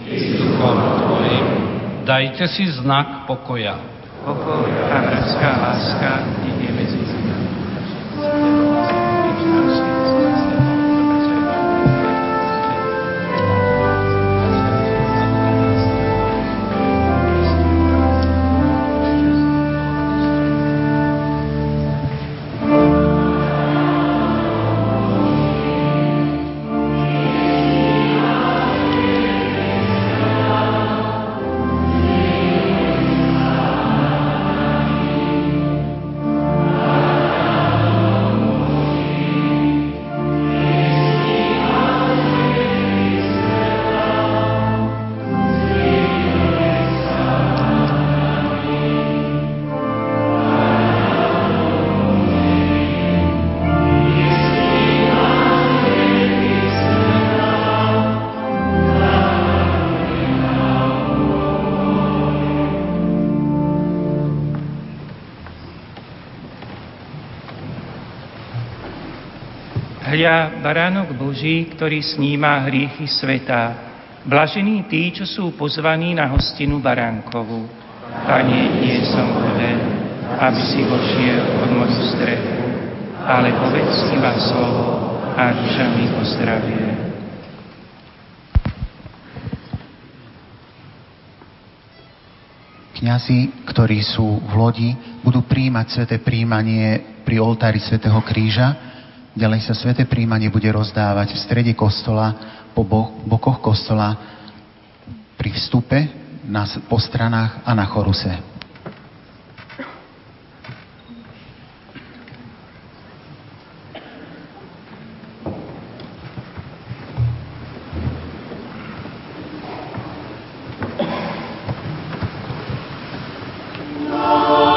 Dajte si znak pokoja. Pokoj a bratská láska nech je medzi nami. Hľa, baránok Boží, ktorý sníma hriechy sveta, blažení tí, čo sú pozvaní na hostinu baránkovú. Pane, nie som hoden, aby si vošiel pod moju strechu, ale povedz iba slovo a duša mi pozdravie. Kňazi, ktorí sú v lodi, budú prijímať sväté prijímanie pri oltári svätého Kríža. Ďalej sa sväté príjmanie bude rozdávať v strede kostola, po bokoch kostola, pri vstupe, na, po stranách a na choruse. Oh,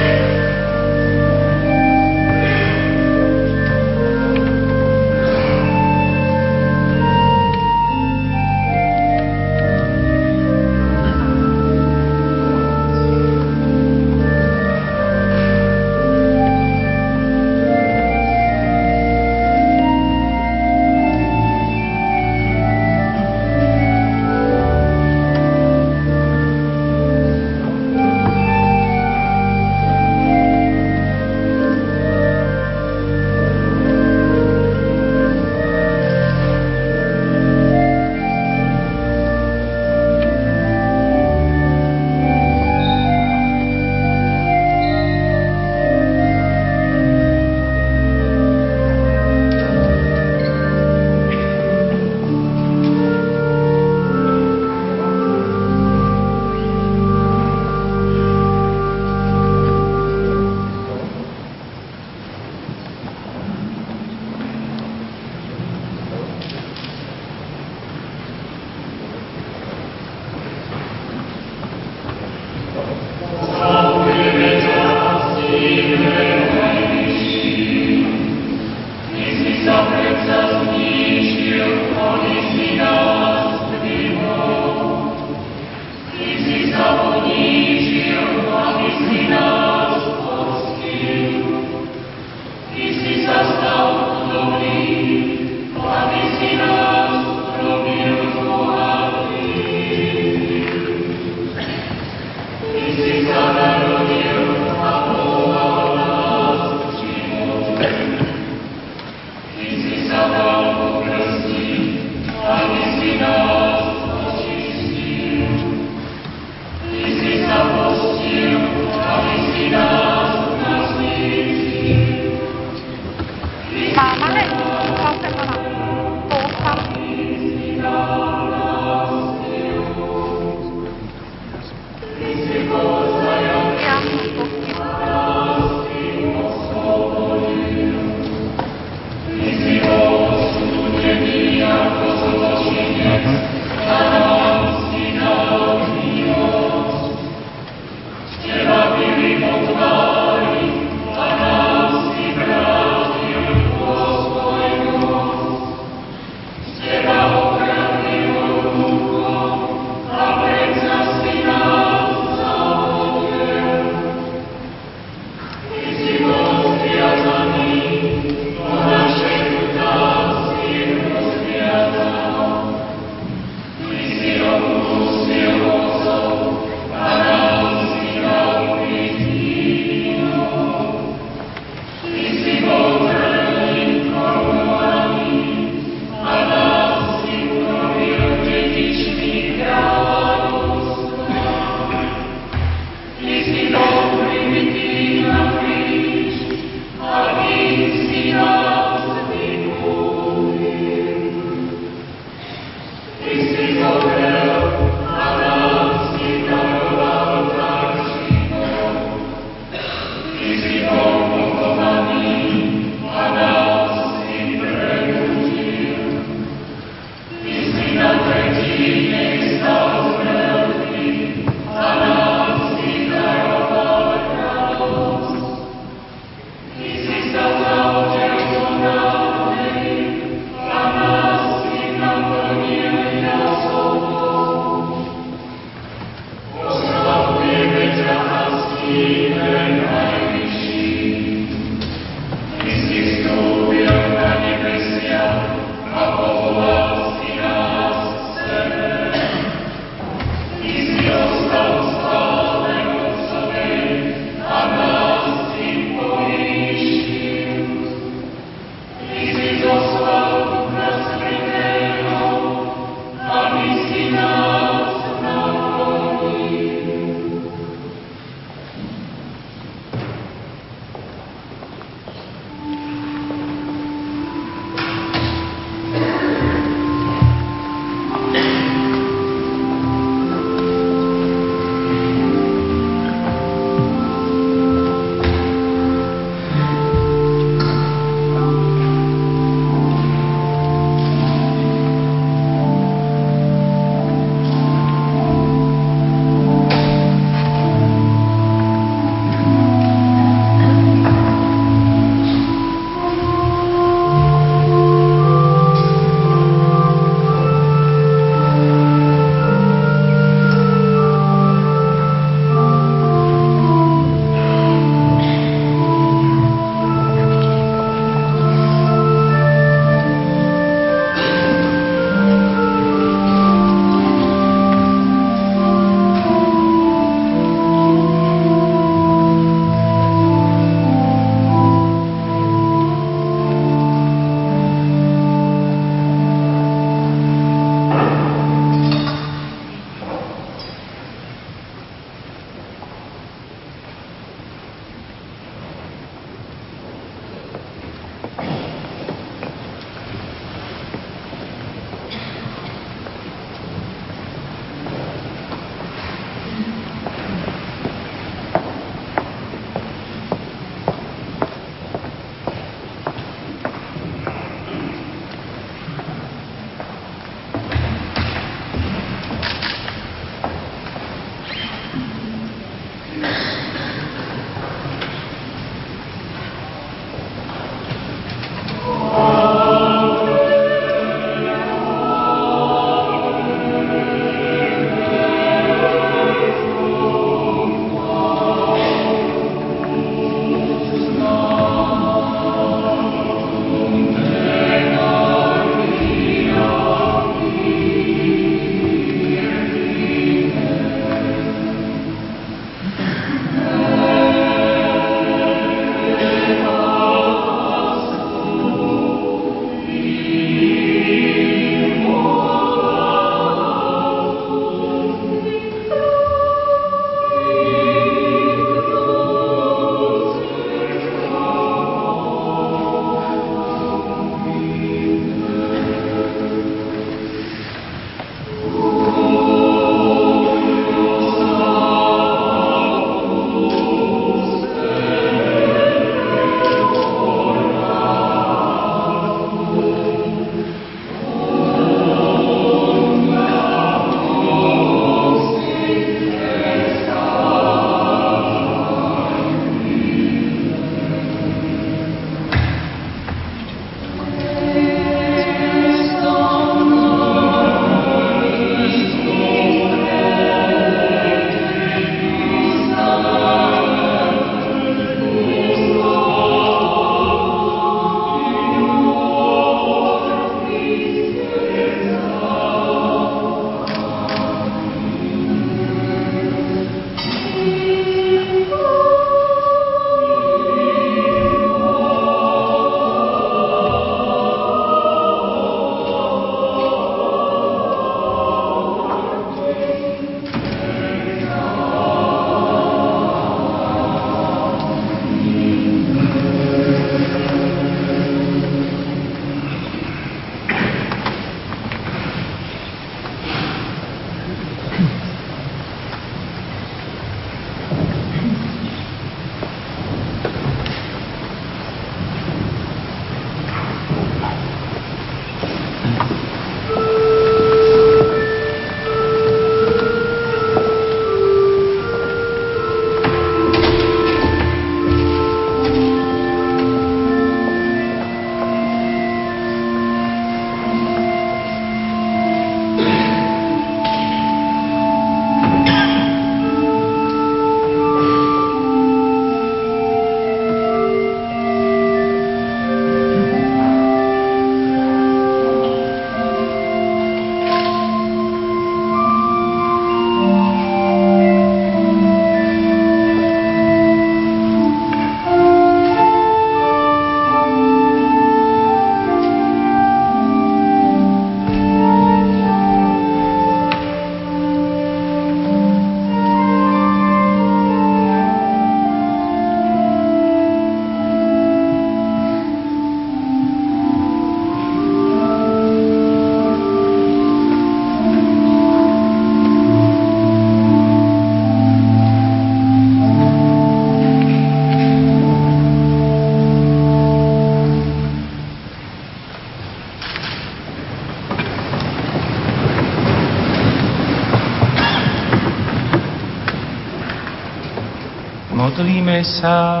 Modlíme sa.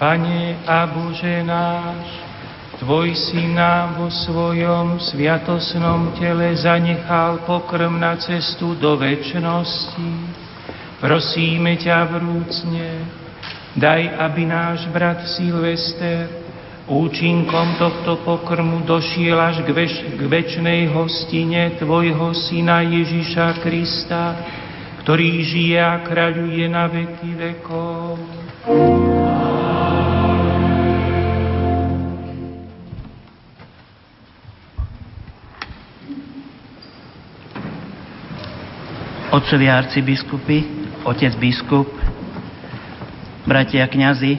Pane a Bože náš, Tvoj Syn nám vo svojom sviatosnom tele zanechal pokrm na cestu do večnosti. Prosíme ťa vrúcne, daj, aby náš brat Silvester účinkom tohto pokrmu došiel až k, veš- k večnej hostine Tvojho Syna Ježiša Krista, ktorý žije a kráľuje na veky vekov. Otcovia arcibiskupy, otec biskup, bratia kňazi,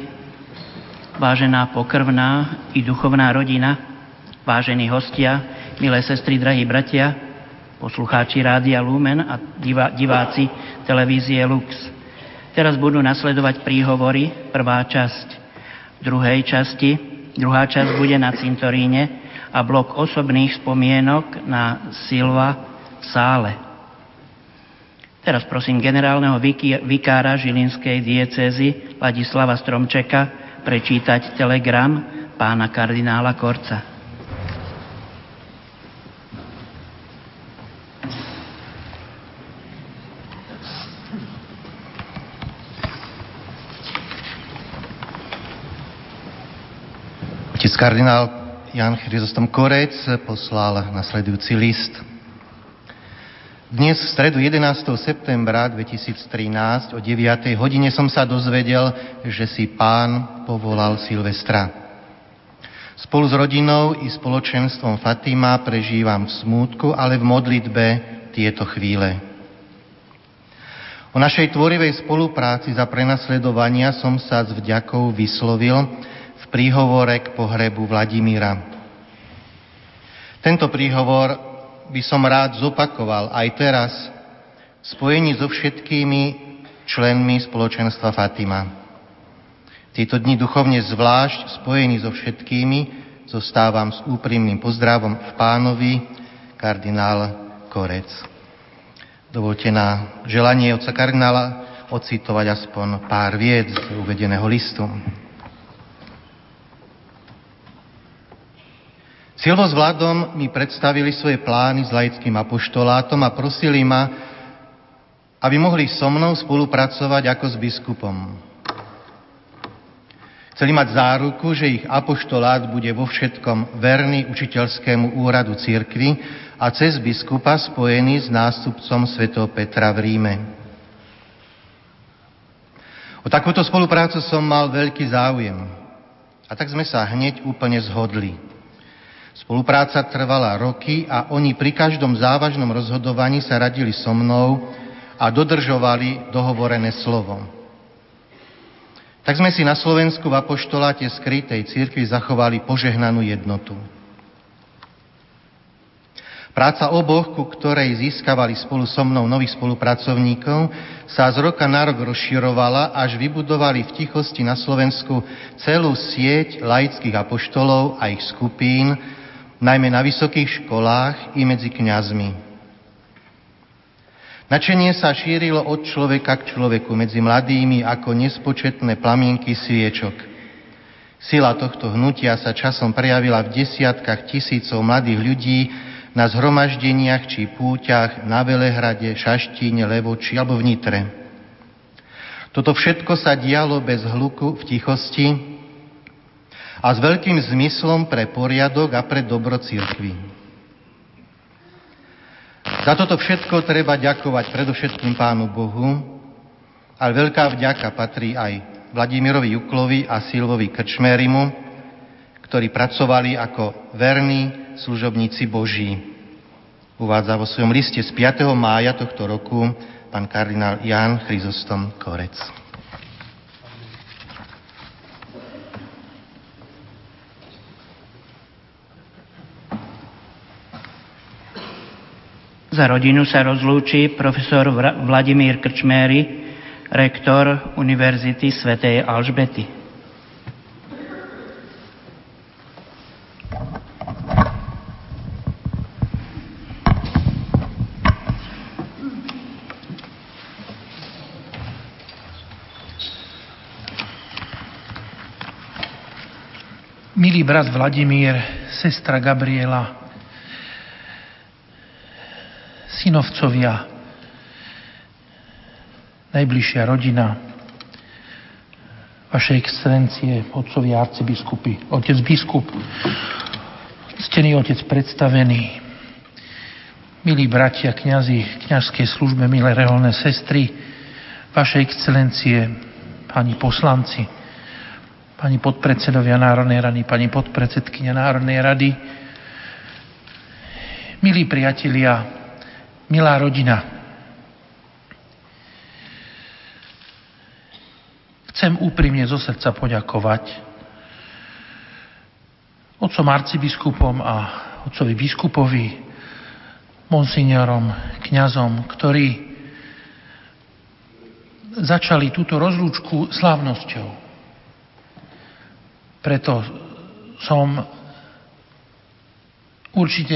vážená pokrvná i duchovná rodina, vážení hostia, milé sestry, drahí bratia, poslucháči Rádia Lumen a diváci televízie Lux. Teraz budú nasledovať príhovory, prvá časť. Druhej časti, druhá časť bude na cintoríne a blok osobných spomienok na Silva v sále. Teraz prosím generálneho vikára Žilinskej diecézy Ladislava Stromčeka prečítať telegram pána kardinála Korca. Otec kardinál Ján Chryzostom Korec poslal nasledujúci list. Dnes v stredu jedenásteho septembra dvetisíctrinásť o deviatej hodine som sa dozvedel, že si Pán povolal Silvestra. Spolu s rodinou i spoločenstvom Fatima prežívam v smútku, ale v modlitbe tieto chvíle. O našej tvorivej spolupráci za prenasledovania som sa s vďakou vyslovil v príhovore k pohrebu Vladimíra. Tento príhovor by som rád zopakoval aj teraz v spojení so všetkými členmi spoločenstva Fatima. Tieto dni duchovne zvlášť v spojení so všetkými zostávam s úprimným pozdravom v Pánovi, kardinál Korec. Dovolte na želanie otca kardinála ocitovať aspoň pár vied z uvedeného listu. Silvo s Vladom mi predstavili svoje plány s laickým apoštolátom a prosili ma, aby mohli so mnou spolupracovať ako s biskupom. Chceli mať záruku, že ich apoštolát bude vo všetkom verný učiteľskému úradu cirkvi a cez biskupa spojený s nástupcom svätého Petra v Ríme. O takúto spoluprácu som mal veľký záujem a tak sme sa hneď úplne zhodli. Spolupráca trvala roky a oni pri každom závažnom rozhodovaní sa radili so mnou a dodržovali dohovorené slovo. Tak sme si na Slovensku v apoštoláte skrytej cirkvi zachovali požehnanú jednotu. Práca oboch, ku ktorej získavali spolu so mnou nových spolupracovníkov, sa z roka na rok rozširovala, až vybudovali v tichosti na Slovensku celú sieť laických apoštolov a ich skupín, najmä na vysokých školách i medzi kňazmi. Načenie sa šírilo od človeka k človeku medzi mladými ako nespočetné plamienky sviečok. Sila tohto hnutia sa časom prejavila v desiatkách tisícov mladých ľudí na zhromaždeniach či púťach na Velehrade, Šaštíne, Levoči alebo v Nitre. Toto všetko sa dialo bez hluku, v tichosti a s veľkým zmyslom pre poriadok a pre dobro cirkvi. Za toto všetko treba ďakovať predovšetkým Pánu Bohu, ale veľká vďaka patrí aj Vladimirovi Juklovi a Silvovi Krčmerimu, ktorí pracovali ako verní služobníci Boží. Uvádza vo svojom liste z piateho mája tohto roku pán kardinál Ján Chryzostom Korec. Za rodinu sa rozlúči profesor Vladimír Krčméry, rektor Univerzity svätej Alžbety. Milý brat Vladimír, sestra Gabriela, synovcovia, najbližšia rodina, vaše excelencie, otcovia arcibiskupy, otec biskup, ctený otec predstavený, milí bratia, kňazi, kňazskej službe, milé reholné sestry, vaše excelencie, pani poslanci, pani podpredsedovia Národnej rady, pani podpredsedkyňa Národnej rady, milí priatelia, milá rodina. Chcem úprimne zo srdca poďakovať otcom arcibiskupom a otcovi biskupovi, monsignorom, kňazom, ktorí začali túto rozlúčku slávnosťou. Preto som určite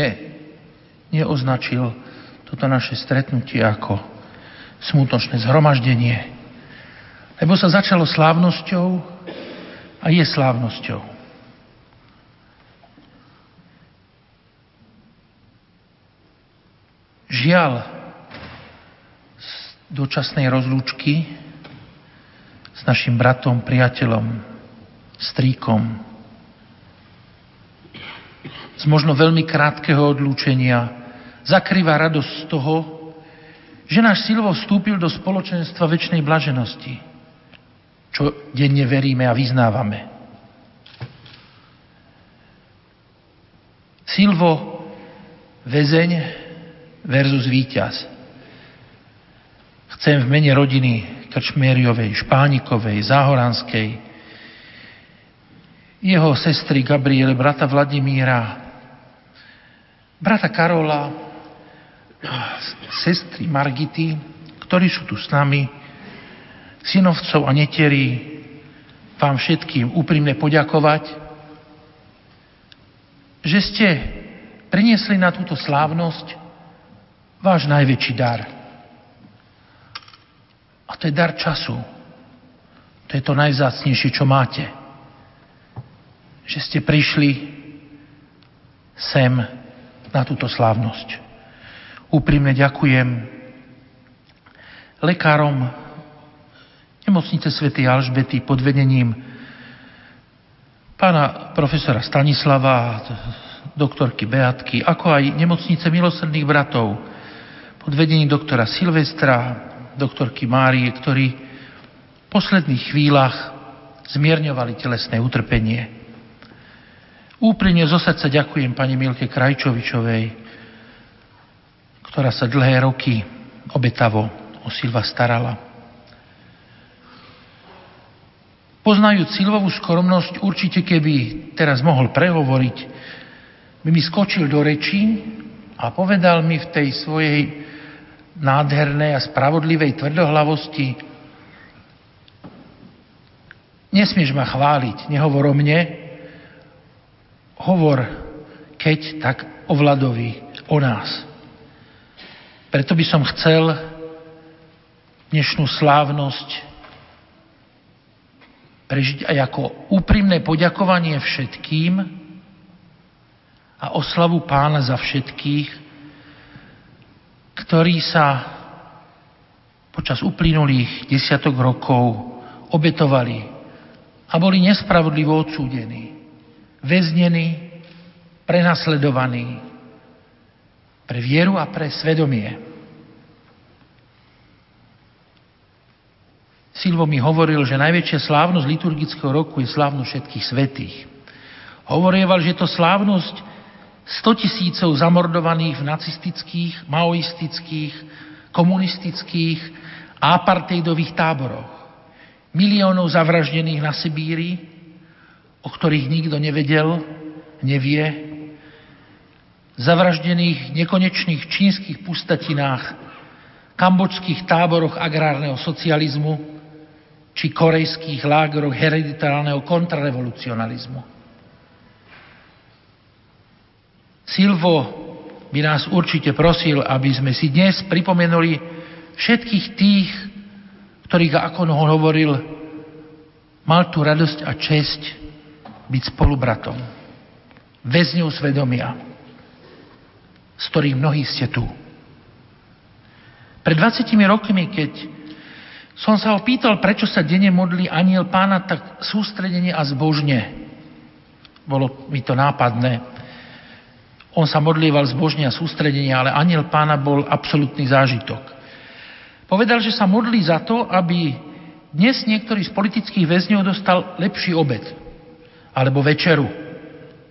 neoznačil toto naše stretnutie ako smutočné zhromaždenie. Lebo sa začalo slávnosťou a je slávnosťou. Žiaľ, z dočasnej rozlúčky s našim bratom, priateľom, stríkom, z možno veľmi krátkeho odlúčenia, zakrýva radosť z toho, že náš Silvo vstúpil do spoločenstva večnej blaženosti, čo denne veríme a vyznávame. Silvo, väzeň versus víťaz. Chcem v mene rodiny Krčmériovej, Špánikovej, Záhoranskej, jeho sestry Gabriele, brata Vladimíra, brata Karola, sestry Margity, ktorí sú tu s nami, synovcov a neterí, vám všetkým úprimne poďakovať, že ste priniesli na túto slávnosť váš najväčší dar. A to je dar času. To je to najvzácnejšie, čo máte. Že ste prišli sem na túto slávnosť. Úprimne ďakujem lekárom nemocnice svätej Alžbety pod vedením pána profesora Stanislava, doktorky Beatky, ako aj nemocnice milosrdných bratov pod vedením doktora Silvestra, doktorky Márie, ktorí v posledných chvíľach zmierňovali telesné utrpenie. Úprimne zo srdca ďakujem pani Milke Krajčovičovej, ktorá sa dlhé roky obetavo o Silva starala. Poznajúc Silvovú skromnosť, určite keby teraz mohol prehovoriť, by mi skočil do rečí a povedal mi v tej svojej nádhernej a spravodlivej tvrdohlavosti: nesmieš ma chváliť, nehovor o mne, hovor, keď tak o Vladovi, o nás. Preto by som chcel dnešnú slávnosť prežiť aj ako úprimné poďakovanie všetkým a oslavu Pána za všetkých, ktorí sa počas uplynulých desiatok rokov obetovali a boli nespravodlivo odsúdení, väznení, prenasledovaní pre vieru a pre svedomie. Silvo mi hovoril, že najväčšia slávnosť liturgického roku je slávnosť všetkých svätých. Hovorieval, že je to slávnosť stotisícov zamordovaných v nacistických, maoistických, komunistických a apartheidových táboroch, miliónov zavraždených na Sibíri, o ktorých nikto nevedel, nevie, zavraždených v nekonečných čínskych pustatinách, kambodžských táboroch agrárneho socializmu či korejských lágeroch hereditárneho kontrarevolucionalizmu. Silvo by nás určite prosil, aby sme si dnes pripomenuli všetkých tých, ktorých, ako on hovoril, mal tú radosť a česť byť spolubratom, väzňou svedomia, z ktorých mnohí ste tu. Pred dvadsiatimi rokmi, keď som sa ho pýtal, prečo sa denne modlí anjel Pána tak sústredene a zbožne, bolo mi to nápadné. On sa modlieval zbožne a sústredenie, ale anjel Pána bol absolútny zážitok. Povedal, že sa modlí za to, aby dnes niektorý z politických väzňov dostal lepší obed alebo večeru,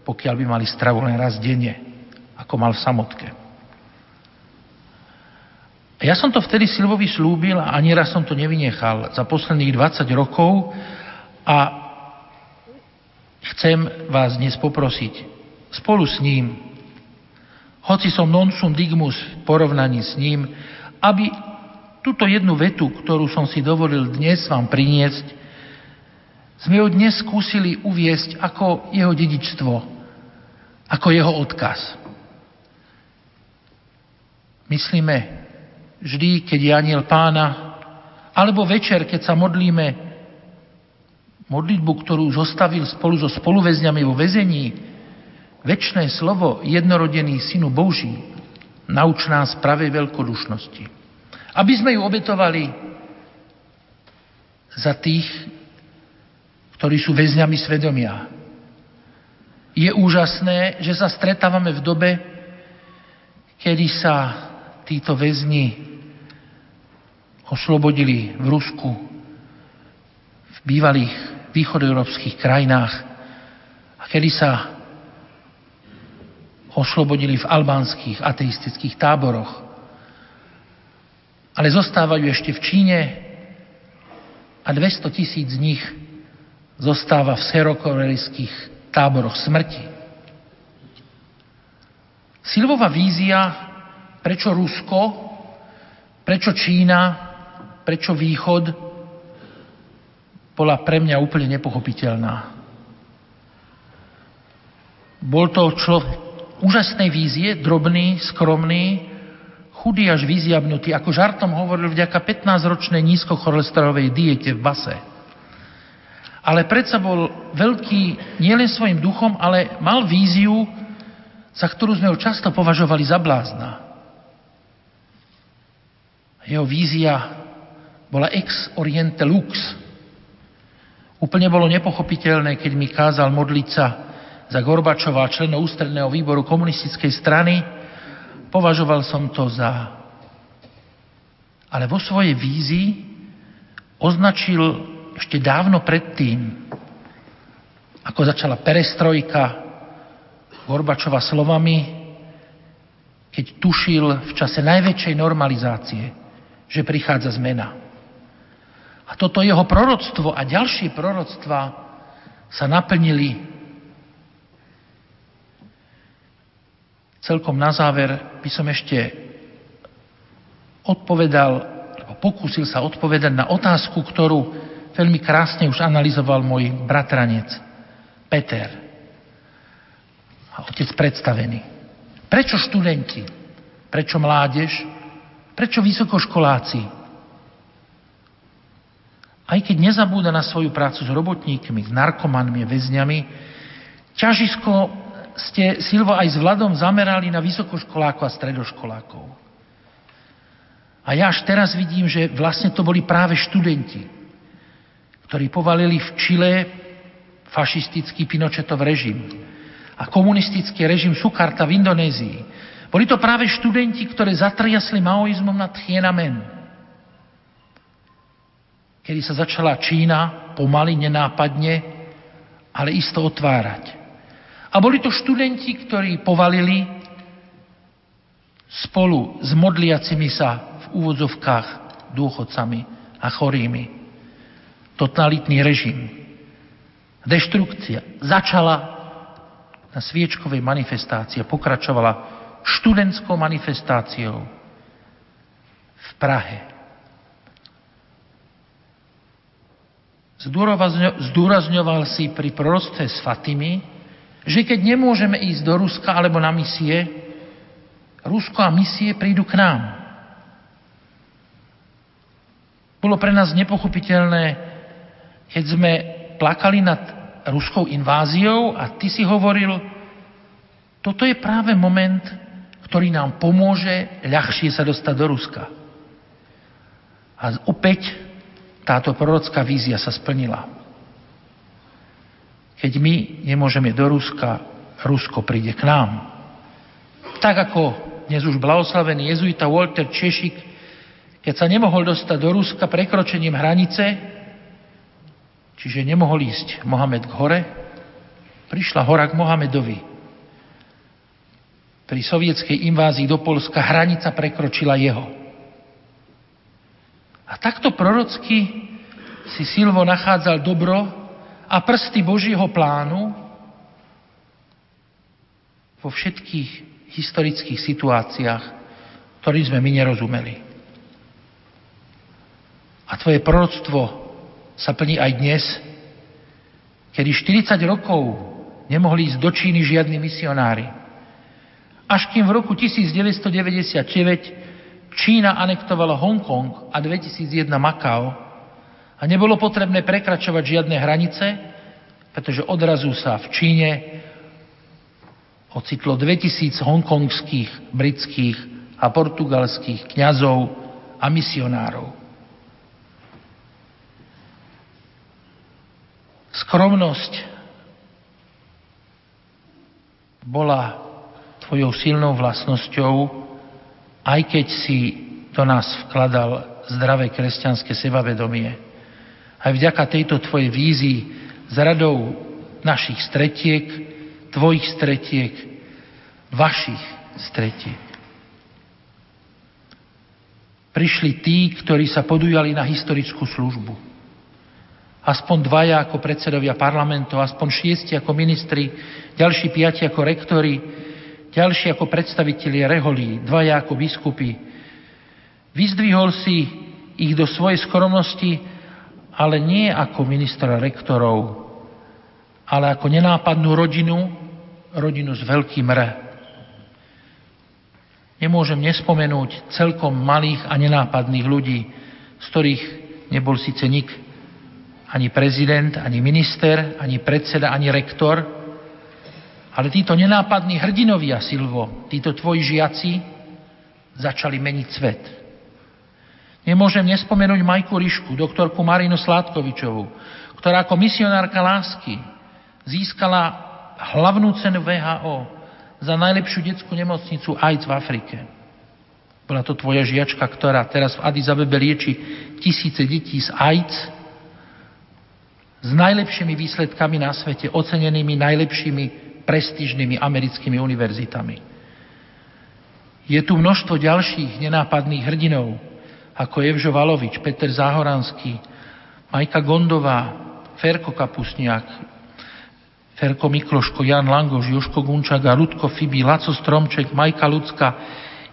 pokiaľ by mali stravu len raz denne, ako mal v samotke. A ja som to vtedy Silvovi slúbil a ani raz som to nevynechal za posledných dvadsať rokov a chcem vás dnes poprosiť spolu s ním, hoci som non sum dignus v porovnaní s ním, aby túto jednu vetu, ktorú som si dovolil dnes vám priniesť, sme ju dnes skúsili uviesť ako jeho dedičstvo, ako jeho odkaz. Myslíme vždy, keď je anjel Pána, alebo večer, keď sa modlíme modlitbu, ktorú zostavil spolu so spoluväzňami vo väzení, večné slovo, jednorodený Synu Boží, nauč nás pravej veľkodušnosti. Aby sme ju obetovali za tých, ktorí sú väzňami svedomia. Je úžasné, že sa stretávame v dobe, kedy sa títo väzni oslobodili v Rusku, v bývalých východoeurópskych krajinách a kedy sa oslobodili v albánskych ateistických táboroch. Ale zostávajú ešte v Číne a dvesto tisíc z nich zostáva v serokorejských táboroch smrti. Silvova vízia, prečo Rusko, prečo Čína, prečo Východ, bola pre mňa úplne nepochopiteľná. Bol to človek úžasnej vízie, drobný, skromný, chudý až vyziabnutý, ako žartom hovoril vďaka pätnásťročnej nízkocholesterolové diete v base. Ale predsa bol veľký nielen svojim duchom, ale mal víziu, za ktorú sme ho často považovali za blázna. Jeho vízia bola ex oriente lux. Úplne bolo nepochopiteľné, keď mi kázal modliť sa za Gorbačova, členov ústredného výboru komunistickej strany. Považoval som to za... Ale vo svojej vízii označil ešte dávno predtým, ako začala perestrojka, Gorbačova slovami, keď tušil v čase najväčšej normalizácie, že prichádza zmena. A toto jeho proroctvo a ďalšie proroctva sa naplnili. Celkom na záver by som ešte odpovedal, alebo pokúsil sa odpovedať na otázku, ktorú veľmi krásne už analyzoval môj bratranec Peter a otec predstavený. Prečo študenti? Prečo mládež? Prečo vysokoškoláci? Aj keď nezabúda na svoju prácu s robotníkmi, s narkomanmi a väzňami, ťažisko ste, Silvo, aj s Vladom zamerali na vysokoškolákov a stredoškolákov. A ja až teraz vidím, že vlastne to boli práve študenti, ktorí povalili v Čile fašistický Pinochetov režim a komunistický režim Sukarta v Indonézii. Boli to práve študenti, ktorí zatriasli maoizmom nad Tiananmen. Kedy sa začala Čína pomaly, nenápadne, ale isto otvárať. A boli to študenti, ktorí povalili spolu s modliacimi sa v úvodzovkách dôchodcami a chorými. Totalitný režim. Deštrukcia začala na sviečkovej manifestácii a pokračovala študentskou manifestáciou v Prahe. Zdôrazňoval si pri proroctve s Fatimy, že keď nemôžeme ísť do Ruska alebo na misie, Rusko a misie prídu k nám. Bolo pre nás nepochopiteľné, keď sme plakali nad ruskou inváziou a ty si hovoril, toto je práve moment, ktorý nám pomôže ľahšie sa dostať do Ruska. A opäť táto prorocká vízia sa splnila. Keď my nemôžeme do Ruska, Rusko príde k nám. Tak ako dnes už blahoslavený jezuita Walter Češik, keď sa nemohol dostať do Ruska prekročením hranice, čiže nemohol ísť Mohamed k hore, prišla hora k Mohamedovi. Pri sovietskej invázii do Poľska hranica prekročila jeho. A takto prorocky si Silvo nachádzal dobro a prsty Božieho plánu vo všetkých historických situáciách, ktorým sme my nerozumeli. A tvoje proroctvo sa plní aj dnes, kedy štyridsať rokov nemohli ísť do Číny žiadni misionári. Až kým v roku devätnásťstodeväťdesiatdeväť Čína anektovala Hongkong a dvetisícjeden Makao a nebolo potrebné prekračovať žiadne hranice, pretože odrazu sa v Číne ocitlo dvetisíc hongkongských, britských a portugalských kňazov a misionárov. Skromnosť bola tvojou silnou vlastnosťou, aj keď si do nás vkladal zdravé kresťanské sebavedomie. Aj vďaka tejto tvojej vízii s radou našich stretiek, tvojich stretiek, vašich stretiek. Prišli tí, ktorí sa podujali na historickú službu. Aspoň dvaja ako predsedovia parlamentu, aspoň šiesti ako ministri, ďalší piati ako rektori, ďalší ako predstavitelia reholí, dvaja ako biskupy. Vyzdvihol si ich do svojej skromnosti, ale nie ako ministra rektorov, ale ako nenápadnú rodinu, rodinu s veľkým R. Nemôžem nespomenúť celkom malých a nenápadných ľudí, z ktorých nebol síce nik, ani prezident, ani minister, ani predseda, ani rektor, ale títo nenápadní hrdinovia, Silvo, títo tvoji žiaci začali meniť svet. Nemôžem nespomenúť Majku Rišku, doktorku Marinu Sládkovičovú, ktorá ako misionárka lásky získala hlavnú cenu vé há ó za najlepšiu detskú nemocnicu AIDS v Afrike. Bola to tvoja žiačka, ktorá teraz v Addis Abebe lieči tisíce detí z AIDS, s najlepšími výsledkami na svete, ocenenými najlepšími prestížnymi americkými univerzitami. Je tu množstvo ďalších nenápadných hrdinov, ako Evžo Valovič, Peter Záhoranský, Majka Gondová, Ferko Kapusniak, Ferko Mikloško, Jan Langoš, Joško Gunčaga, Rudko Fibi, Laco Stromček, Majka Lucka,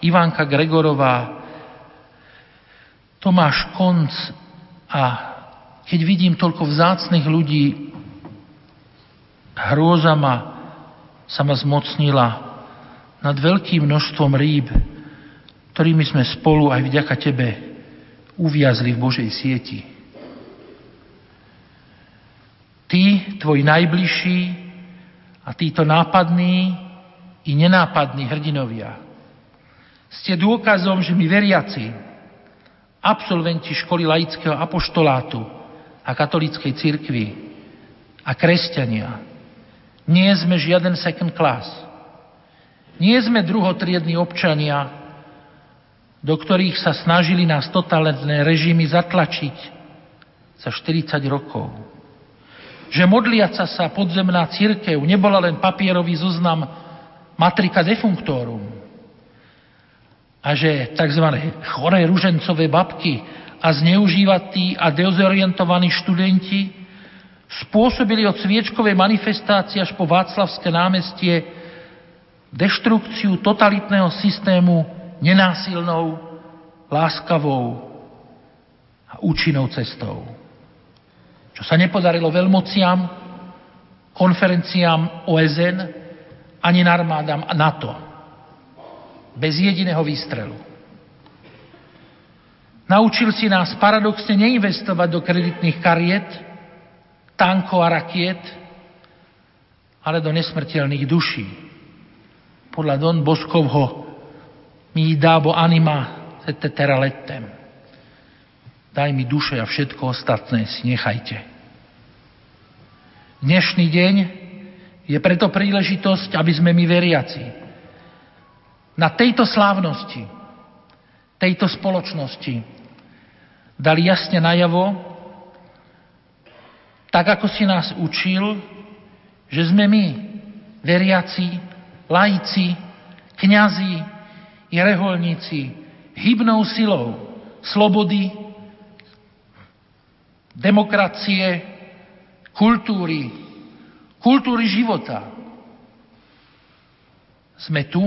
Ivanka Gregorová, Tomáš Konc a keď vidím toľko vzácnych ľudí, hrôza ma, sa ma zmocnila nad veľkým množstvom rýb, ktorými sme spolu aj vďaka tebe uviazli v Božej sieti. Ty, tvoj najbližší a títo nápadní i nenápadní hrdinovia ste dôkazom, že my veriaci, absolventi školy laického apoštolátu a katolíckej cirkvi a kresťania. Nie sme žiaden second class. Nie sme druhotriedni občania, do ktorých sa snažili nás totalitné režimy zatlačiť za štyridsať rokov. Že modliaca sa podzemná cirkev nebola len papierový zoznam matrika defunctorum. A že tzv. choré ružencové babky a zneužívatí a dezorientovaní študenti spôsobili od sviečkovej manifestácie až po Václavské námestie deštrukciu totalitného systému nenásilnou, láskavou a účinnou cestou. Čo sa nepodarilo veľmociam, konferenciám ó es en ani armádám NATO. Bez jediného výstrelu. Naučil si nás paradoxne neinvestovať do kreditných kariet, tankov a rakiet, ale do nesmrteľných duší. Podľa Don Boscovho mi dábo anima te teralettem. Daj mi duše a všetko ostatné si nechajte. Dnešný deň je preto príležitosť, aby sme my veriaci na tejto slávnosti, tejto spoločnosti dali jasne najavo, tak ako si nás učil, že sme my, veriaci, laici, kňazi i reholníci, hybnou silou slobody, demokracie, kultúry, kultúry života. Sme tu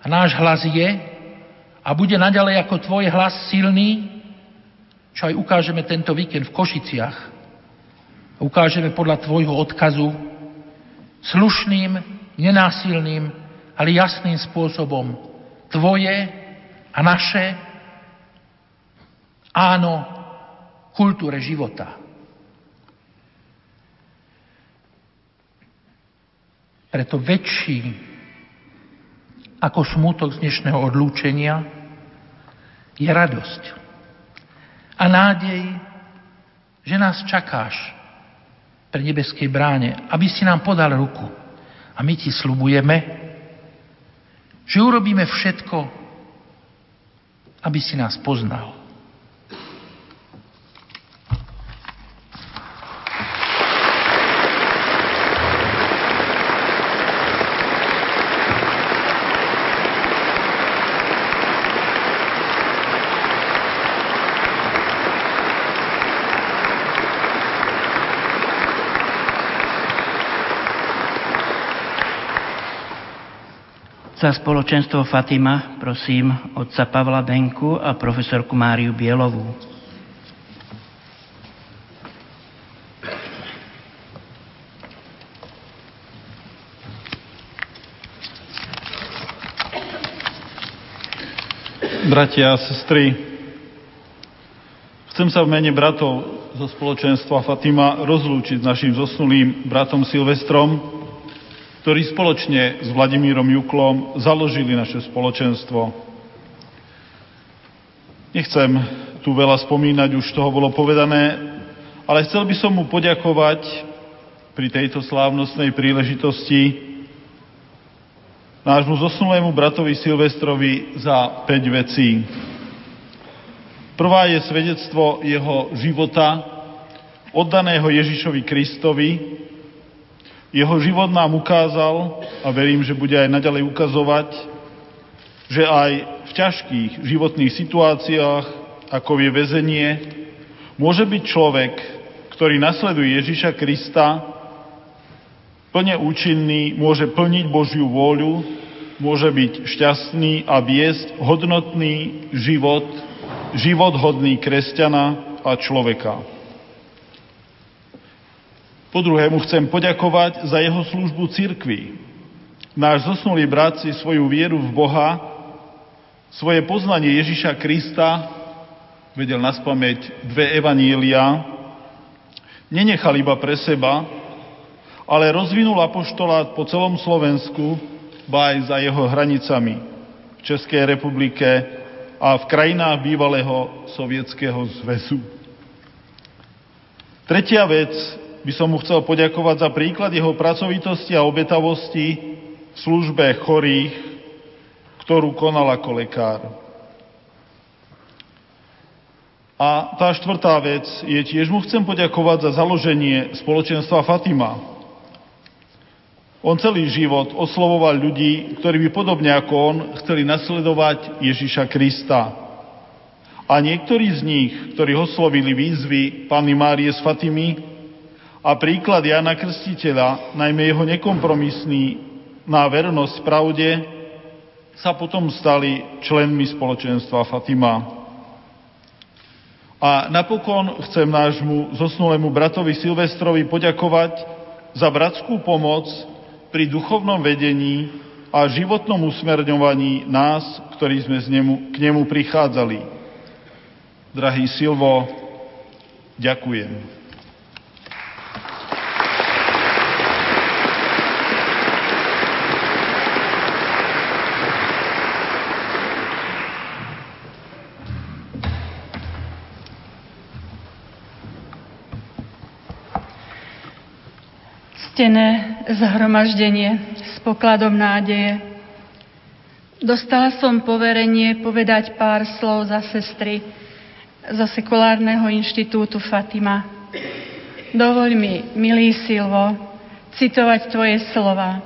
a náš hlas je a bude naďalej ako tvoj hlas silný, čo aj ukážeme tento víkend v Košiciach. A ukážeme podľa tvojho odkazu slušným, nenásilným, ale jasným spôsobom tvoje a naše áno kultúre života. Preto väčší ako smútok z dnešného odlúčenia je radosť a nádej, že nás čakáš pri nebeskej bráne, aby si nám podal ruku. A my ti sľubujeme, že urobíme všetko, aby si nás poznal. Za spoločenstvo Fatima prosím otca Pavla Benku a profesorku Máriu Bielovú. Bratia a sestry, chcem sa v mene bratov zo spoločenstva Fatima rozlúčiť s našim zosnulým bratom Silvestrom, ktorí spoločne s Vladimírom Juklom založili naše spoločenstvo. Nechcem tu veľa spomínať, už toho bolo povedané, ale chcel by som mu poďakovať pri tejto slávnostnej príležitosti nášmu zosnulému bratovi Silvestrovi za päť vecí. Prvá je svedectvo jeho života, oddaného Ježišovi Kristovi. Jeho život nám ukázal, a verím, že bude aj naďalej ukazovať, že aj v ťažkých životných situáciách, ako je väzenie, môže byť človek, ktorý nasleduje Ježiša Krista, plne účinný, môže plniť Božiu vôľu, môže byť šťastný a viesť hodnotný život, život hodný kresťana a človeka. Po druhému chcem poďakovať za jeho službu cirkvi. Náš zosnulý brat si svoju vieru v Boha, svoje poznanie Ježiša Krista, vedel naspamäť dve evanília, nenechal iba pre seba, ale rozvinul apoštolát po celom Slovensku, ba aj za jeho hranicami, v Českej republike a v krajinách bývalého Sovietskeho zväzu. Tretia vec, by som mu chcel poďakovať za príklad jeho pracovitosti a obetavosti v službe chorých, ktorú konal ako lekár. A tá štvrtá vec je tiež, mu chcem poďakovať za založenie spoločenstva Fatima. On celý život oslovoval ľudí, ktorí by podobne ako on chceli nasledovať Ježiša Krista. A niektorí z nich, ktorí oslovili výzvy Panny Márie z Fatimy, a príklad Jána Krstiteľa, najmä jeho nekompromisný na vernosť pravde, sa potom stali členmi spoločenstva Fatima. A napokon chcem nášmu zosnulému bratovi Silvestrovi poďakovať za bratskú pomoc pri duchovnom vedení a životnom usmerňovaní nás, ktorí sme k nemu prichádzali. Drahý Silvo, ďakujem. ctené zhromaždenie s pokladom nádeje. Dostala som poverenie povedať pár slov za sestry zo Sekulárneho inštitútu Fatima. Dovoľ mi, milý Silvo, citovať tvoje slova.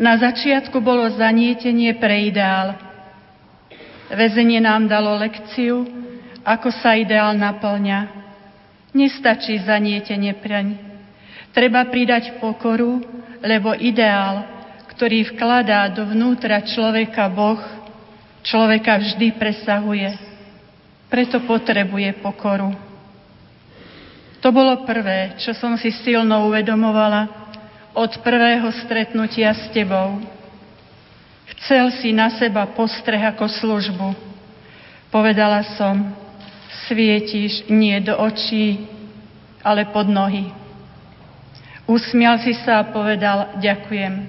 Na začiatku bolo zanietenie pre ideál. Väzenie nám dalo lekciu, ako sa ideál naplňa. Nestačí zanietenie preň. Treba pridať pokoru, lebo ideál, ktorý vkladá dovnútra človeka Boh, človeka vždy presahuje. Preto potrebuje pokoru. To bolo prvé, čo som si silno uvedomovala od prvého stretnutia s tebou. Chcel si na seba postreh ako službu. Povedala som, svietíš nie do očí, ale pod nohy. Usmial si sa a povedal, ďakujem.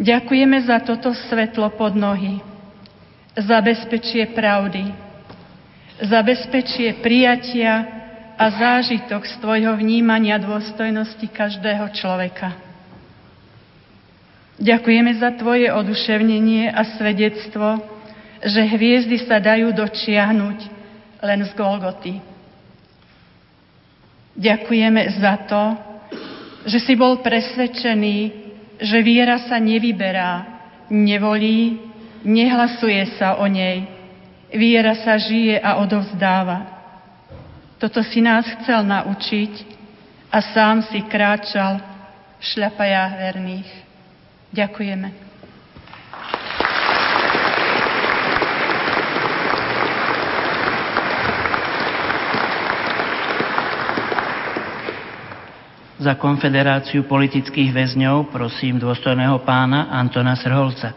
Ďakujeme za toto svetlo pod nohy, za bezpečie pravdy, za bezpečie prijatia a zážitok z tvojho vnímania dôstojnosti každého človeka. Ďakujeme za tvoje oduševnenie a svedectvo, že hviezdy sa dajú dočiahnuť len z Golgoty. Ďakujeme za to, že si bol presvedčený, že viera sa nevyberá, nevolí, nehlasuje sa o nej. Viera sa žije a odovzdáva. Toto si nás chcel naučiť a sám si kráčal v šľapajách verných. Ďakujeme. Za Konfederáciu politických väzňov prosím dôstojného pána Antona Srholca.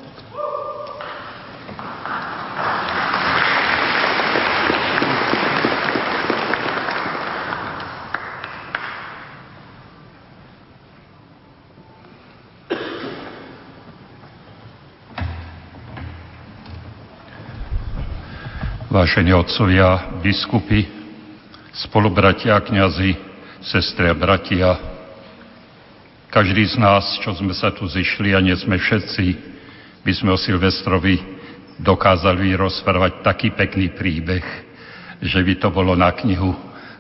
Vážení otcovia, biskupy, spolubratia, kňazi, sestry a bratia, každý z nás, čo sme sa tu zišli a nie sme všetci, by sme o Silvestrovi dokázali rozprávať taký pekný príbeh, že by to bolo na knihu,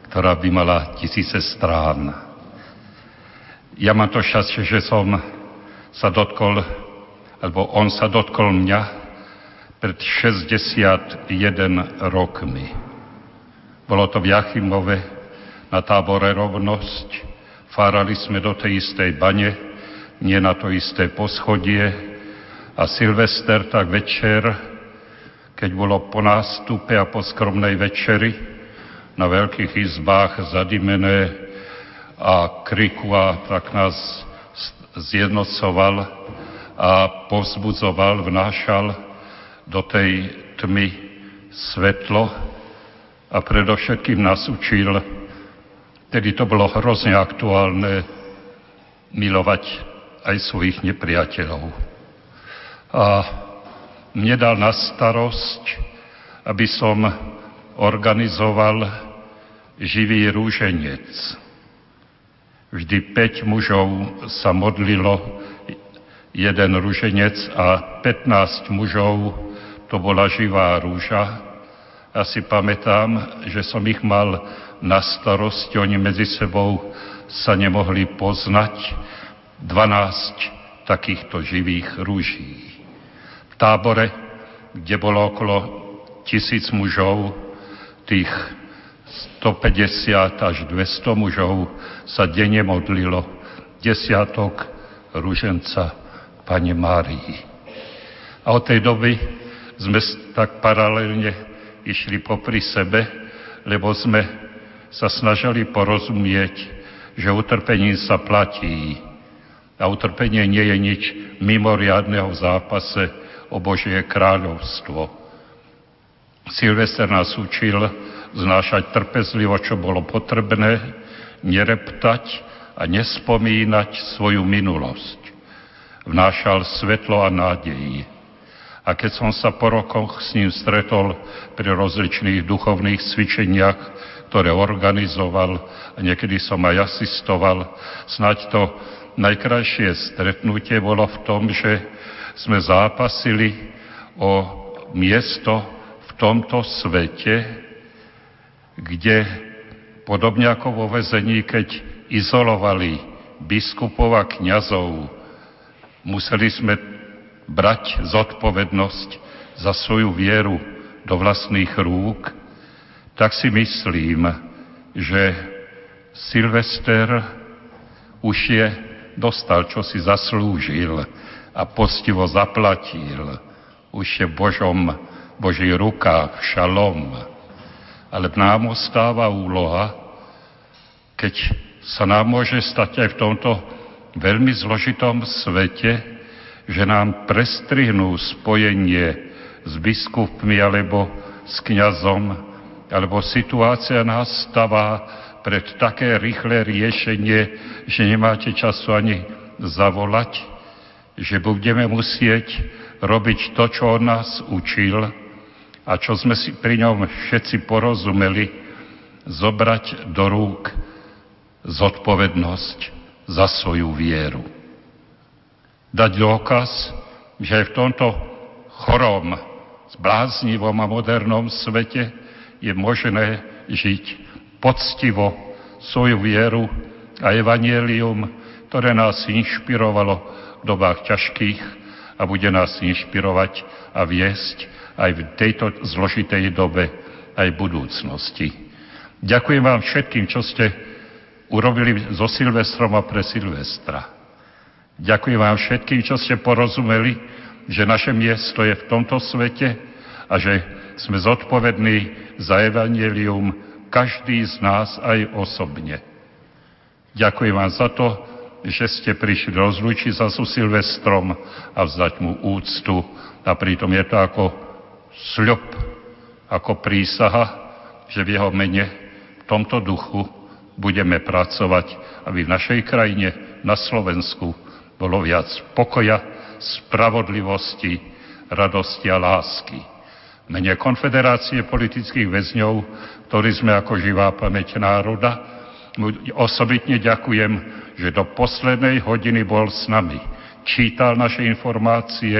ktorá by mala tisíce strán. Ja mám to šťastie, že som sa dotkol, alebo on sa dotkol mňa pred šesťdesiatjeden rokmi. Bolo to v Jachimove na tábore Rovnosť. Fárali sme do tej istej bane, nie na to isté poschodie a Silvester tak večer, keď bolo po nástupe a po skromnej večeri, na veľkých izbách zadimené a kriku a tak nás zjednocoval a povzbudzoval, vnášal do tej tmy svetlo a predovšetkým nás učil, tedy to bolo hrozne aktuálne milovať aj svojich nepriateľov. A mne dal na starosť, aby som organizoval živý rúženec. Vždy päť mužov sa modlilo jeden rúženec a pätnásť mužov to bola živá rúža. Ja si pamätám, že som ich mal na starosti, oni medzi sebou sa nemohli poznať. dvanásť takýchto živých rúží. V tábore, kde bolo okolo tisíc mužov, tých stopäťdesiat až dvesto mužov sa denne modlilo desiatok rúženca Panne Márii. A od tej doby sme tak paralelne išli popri sebe, lebo sme sa snažili porozumieť, že utrpenie sa platí a utrpenie nie je nič mimoriadného v zápase o Božie kráľovstvo. Silvester nás učil znášať trpezlivo, čo bolo potrebné, nereptať a nespomínať svoju minulosť. Vnášal svetlo a nádej. A keď som sa po rokoch s ním stretol pri rozličných duchovných cvičeniach, ktoré organizoval a niekedy som aj asistoval. Snáď to najkrajšie stretnutie bolo v tom, že sme zápasili o miesto v tomto svete, kde podobne ako vo väzení, keď izolovali biskupov a kňazov, museli sme brať zodpovednosť za svoju vieru do vlastných rúk, tak si myslím, že Silvester už je dostal, čo si zaslúžil a postivo zaplatil. Už je v Božom, Božích rukách, šalom. Ale nám ostáva úloha, keď sa nám môže stať aj v tomto veľmi zložitom svete, že nám prestrihnú spojenie s biskupmi alebo s kňazom, alebo situácia nás stavá pred také rýchle riešenie, že nemáte času ani zavolať, že budeme musieť robiť to, čo on nás učil a čo sme si pri ňom všetci porozumeli, zobrať do rúk zodpovednosť za svoju vieru. Dať dôkaz, že aj v tomto chorom, zbláznivom a modernom svete je možné žiť poctivo svoju vieru a evanjelium, ktoré nás inšpirovalo v dobách ťažkých a bude nás inšpirovať a viesť aj v tejto zložitej dobe, aj v budúcnosti. Ďakujem vám všetkým, čo ste urobili so Silvestrom a pre Silvestra. Ďakujem vám všetkým, čo ste porozumeli, že naše miesto je v tomto svete a že sme zodpovední za evanjelium, každý z nás aj osobne. Ďakujem vám za to, že ste prišli rozlúčiť sa so Silvestrom a vzdať mu úctu. A pritom je to ako sľub, ako prísaha, že v jeho mene, v tomto duchu, budeme pracovať, aby v našej krajine, na Slovensku, bolo viac pokoja, spravodlivosti, radosti a lásky. Mene Konfederácie politických väzňov, ktorí sme ako živá pamäť národa, osobitne ďakujem, že do poslednej hodiny bol s nami. Čítal naše informácie,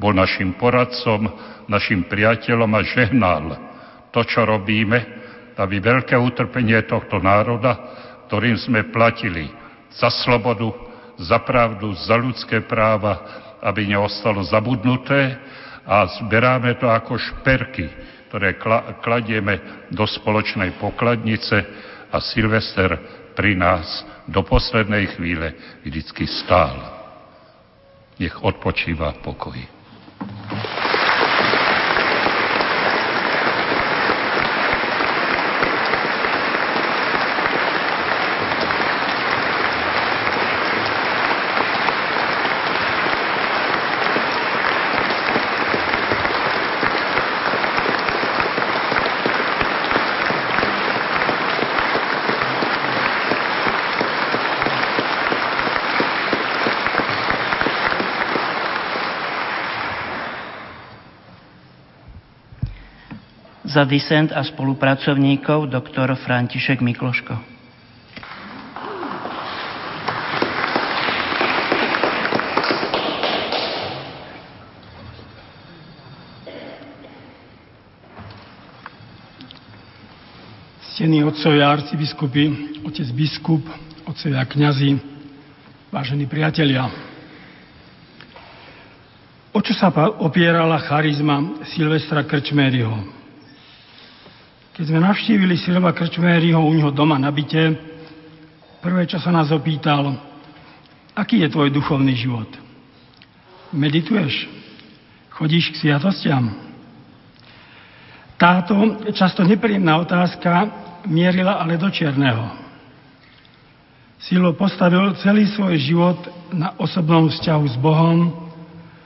bol našim poradcom, našim priateľom a žehnal to, čo robíme, aby veľké utrpenie tohto národa, ktorým sme platili za slobodu, za pravdu, za ľudské práva, aby neostalo zabudnuté, a zberáme to ako šperky, ktoré kladieme do spoločnej pokladnice a Silvester pri nás do poslednej chvíle vždycky stál. Nech odpočíva v pokoji. Za disent a spolupracovníkov doktor František Mikloško. Ctení otcovia arcibiskupy, otec biskup, otcovia kňazi, vážení priatelia. O čo sa opierala charizma Silvestra Krčmériho? Keď sme navštívili Silva Krčmériho u neho doma na byte, prvé, čo sa nás opýtal, aký je tvoj duchovný život? Medituješ? Chodíš k sviatostiam? Táto často nepríjemná otázka mierila ale do čierneho. Silvo postavil celý svoj život na osobnom vzťahu s Bohom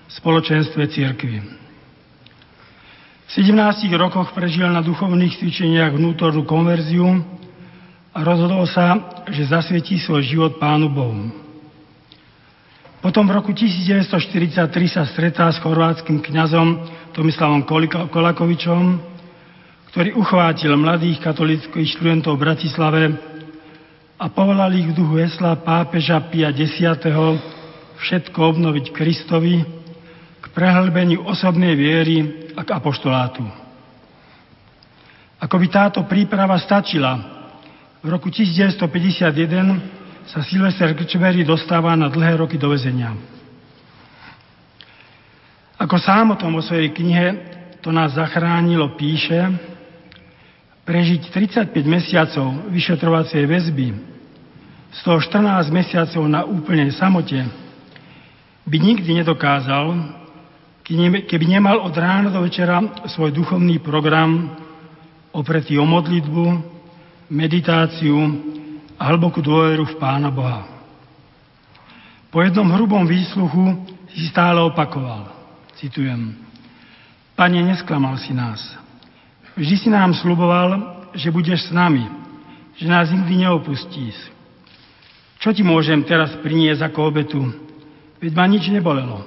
v spoločenstve cirkvi. V sedemnástich rokoch prežil na duchovných cvičeniach vnútornú konverziu a rozhodol sa, že zasvietí svoj život Pánu Bohu. Potom v roku devätnásťstoštyridsaťtri sa stretá s chorvátskym kňazom Tomislavom Kolakovičom, ktorý uchvátil mladých katolíckych študentov v Bratislave a povolal ich v duchu hesla pápeža Pia X. všetko obnoviť Kristovi k prehlbeniu osobnej viery a k apoštolátu. Ako by táto príprava stačila, v roku devätnásťstopäťdesiatjeden sa Silvester Krčmery dostáva na dlhé roky do väzenia. Ako sám o tom vo svojej knihe To nás zachránilo píše, prežiť tridsaťpäť mesiacov vyšetrovacej väzby, z toho štrnásť mesiacov na úplnej samote, by nikdy nedokázal, keby nemal od rána do večera svoj duchovný program opretý o modlitbu, meditáciu a hlbokú dôveru v Pána Boha. Po jednom hrubom výsluchu si stále opakoval. Citujem. Pane, nesklamal si nás. Vždy si nám sľuboval, že budeš s nami, že nás nikdy neopustíš. Čo ti môžem teraz priniesť ako obetu? Veď ma nič nebolelo.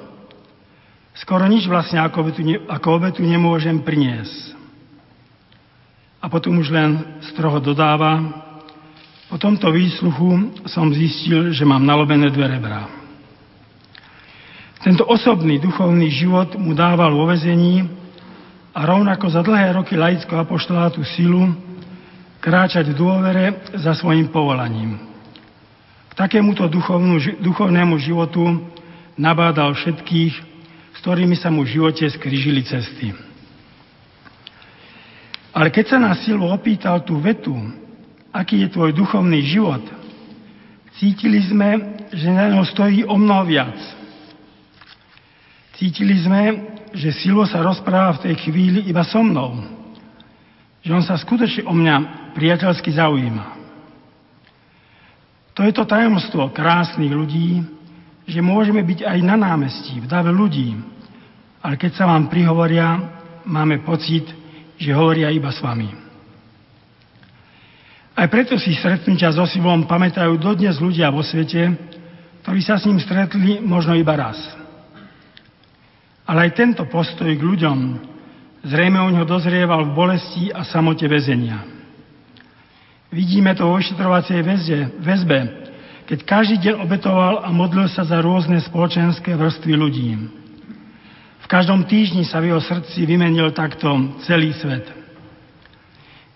Skoro nič vlastne ako obetu, ako obetu nemôžem priniesť. A potom už len stroho dodáva, po tomto výsluchu som zistil, že mám nalobené dve rebrá. Tento osobný duchovný život mu dával vo väzení a rovnako za dlhé roky laického apoštolátu silu kráčať v dôvere za svojim povolaním. K takémuto duchovnú, duchovnému životu nabádal všetkých, s ktorými sa mu v živote skrižili cesty. Ale keď sa nás Silvo opýtal tú vetu, aký je tvoj duchovný život, cítili sme, že na ňo stojí o mnoho viac. Cítili sme, že Silvo sa rozpráva v tej chvíli iba so mnou. Že on sa skutočne o mňa priateľsky zaujíma. To je to tajomstvo krásnych ľudí, že môžeme byť aj na námestí, v dave ľudí. Ale keď sa vám prihovoria, máme pocit, že hovoria iba s vami. Aj preto si stretnutia so Silvom pamätajú dodnes ľudia vo svete, ktorí sa s ním stretli možno iba raz. Ale aj tento postoj k ľuďom zrejme u ňoho dozrieval v bolesti a samote väzenia. Vidíme to vo vyšetrovacej väzbe, keď každý deň obetoval a modlil sa za rôzne spoločenské vrstvy ľudí. V každom týždni sa v jeho srdci vymenil takto celý svet.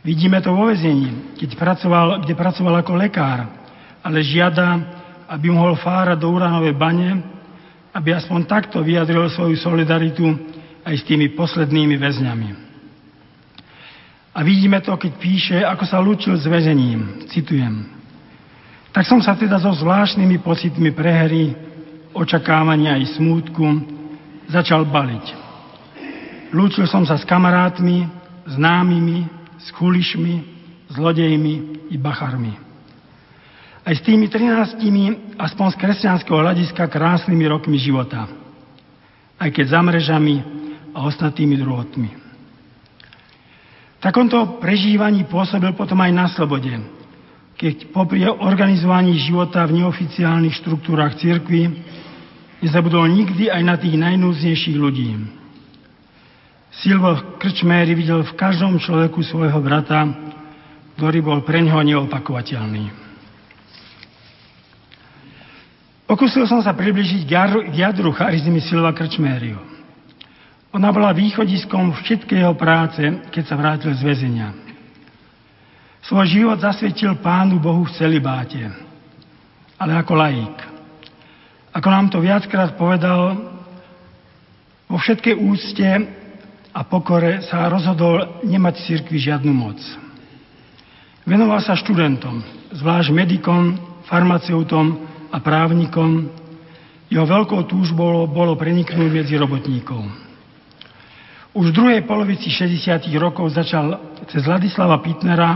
Vidíme to vo väzení, keď pracoval, kde pracoval ako lekár, ale žiada, aby mohol fárať do uránovej bane, aby aspoň takto vyjadril svoju solidaritu aj s tými poslednými väzňami. A vidíme to, keď píše, ako sa lúčil s väzením. Citujem. Tak som sa teda so zvláštnymi pocitmi prehry, očakávania i smútku začal baliť. Lúčil som sa s kamarátmi, známymi, s kulišmi, zlodejmi i bacharmi. Aj s tými trinástimi, aspoň z kresťanského hľadiska, krásnymi rokmi života. Aj keď za mrežami a ostatnými druhotmi. V takomto prežívaní pôsobil potom aj na slobode, keď popri organizovaní života v neoficiálnych štruktúrach cirkvi nezabudol nikdy aj na tých najnúznejších ľudí. Silvo Krčméry videl v každom človeku svojho brata, ktorý bol pre ňoho neopakovateľný. Pokúsil som sa približiť k jadru charizmy Silva Krčméryho. Ona bola východiskom všetkého práce, keď sa vrátil z väzenia. Svoj život zasvietil Pánu Bohu v celibáte, ale ako laik. Ako nám to viackrát povedal, vo všetkej úcte a pokore sa rozhodol nemať v cirkvi žiadnu moc. Venoval sa študentom, zvlášť medikom, farmaceutom a právnikom, jeho veľkou túžbou bolo preniknúť medzi robotníkov. Už v druhej polovici šesťdesiatych rokov začal cez Ladislava Pitnera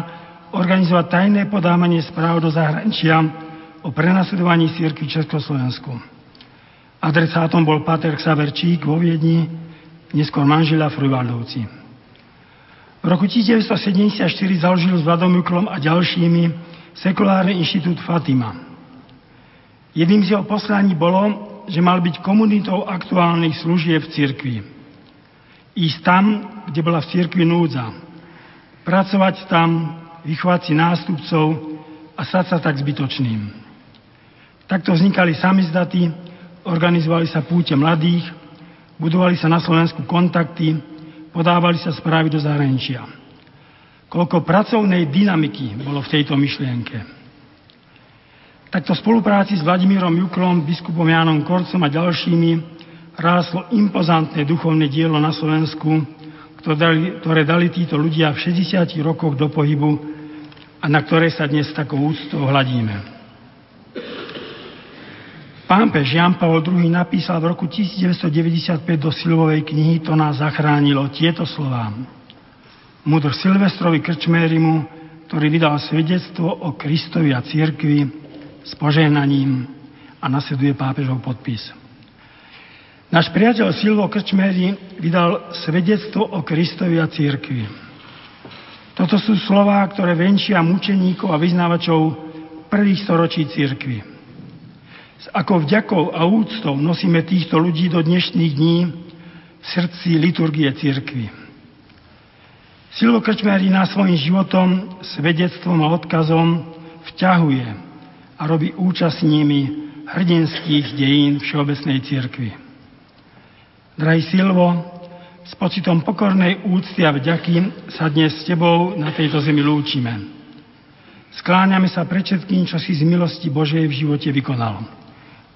organizovať tajné podávanie správ do zahraničia o prenasledovaní cirkvi v Československu. Adresátom bol páter Xaverčík vo Viedni, neskôr manžela Frujvaldovci. V roku devätnásťstosedemdesiatštyri založil s Vladom Juklom a ďalšími sekulárny inštitút Fatima. Jedným z jeho poslaní bolo, že mal byť komunitou aktuálnych služieb v cirkvi. Ísť tam, kde bola v cirkvi núdza, pracovať tam, vychovať si nástupcov a stať sa tak zbytočným. Takto vznikali samizdaty, organizovali sa púte mladých, budovali sa na Slovensku kontakty, podávali sa správy do zahraničia. Koľko pracovnej dynamiky bolo v tejto myšlienke. Takto v spolupráci s Vladimírom Juklom, biskupom Jánom Korcom a ďalšími ráslo impozantné duchovné dielo na Slovensku, ktoré dali títo ľudia v šesťdesiatich rokoch do pohybu a na ktoré sa dnes takou úctou hladíme. Pápež Ján Pavol druhý. Napísal v roku devätnásťstodeväťdesiatpäť do Silvovej knihy To nás zachránilo tieto slová. Múdr Silvestrovi Krčmérimu, ktorý vydal svedectvo o Kristovi a cirkvi s požehnaním a nasleduje pápežov podpis. Náš priateľ Silvo Krčméry vydal svedectvo o Kristovi a cirkvi. Toto sú slová, ktoré venčia mučeníkov a vyznávačov prvých storočí cirkvi. S akou vďakou a úctou nosíme týchto ľudí do dnešných dní v srdci liturgie cirkvi. Silvo Krčméry nás svojím životom, svedectvom a odkazom vťahuje a robí účastnými hrdinských dejín všeobecnej cirkvi. Drahý Silvo, s pocitom pokornej úcty a vďaky sa dnes s tebou na tejto zemi lúčime. Skláňame sa pred všetkým, čo si z milosti Božej v živote vykonal.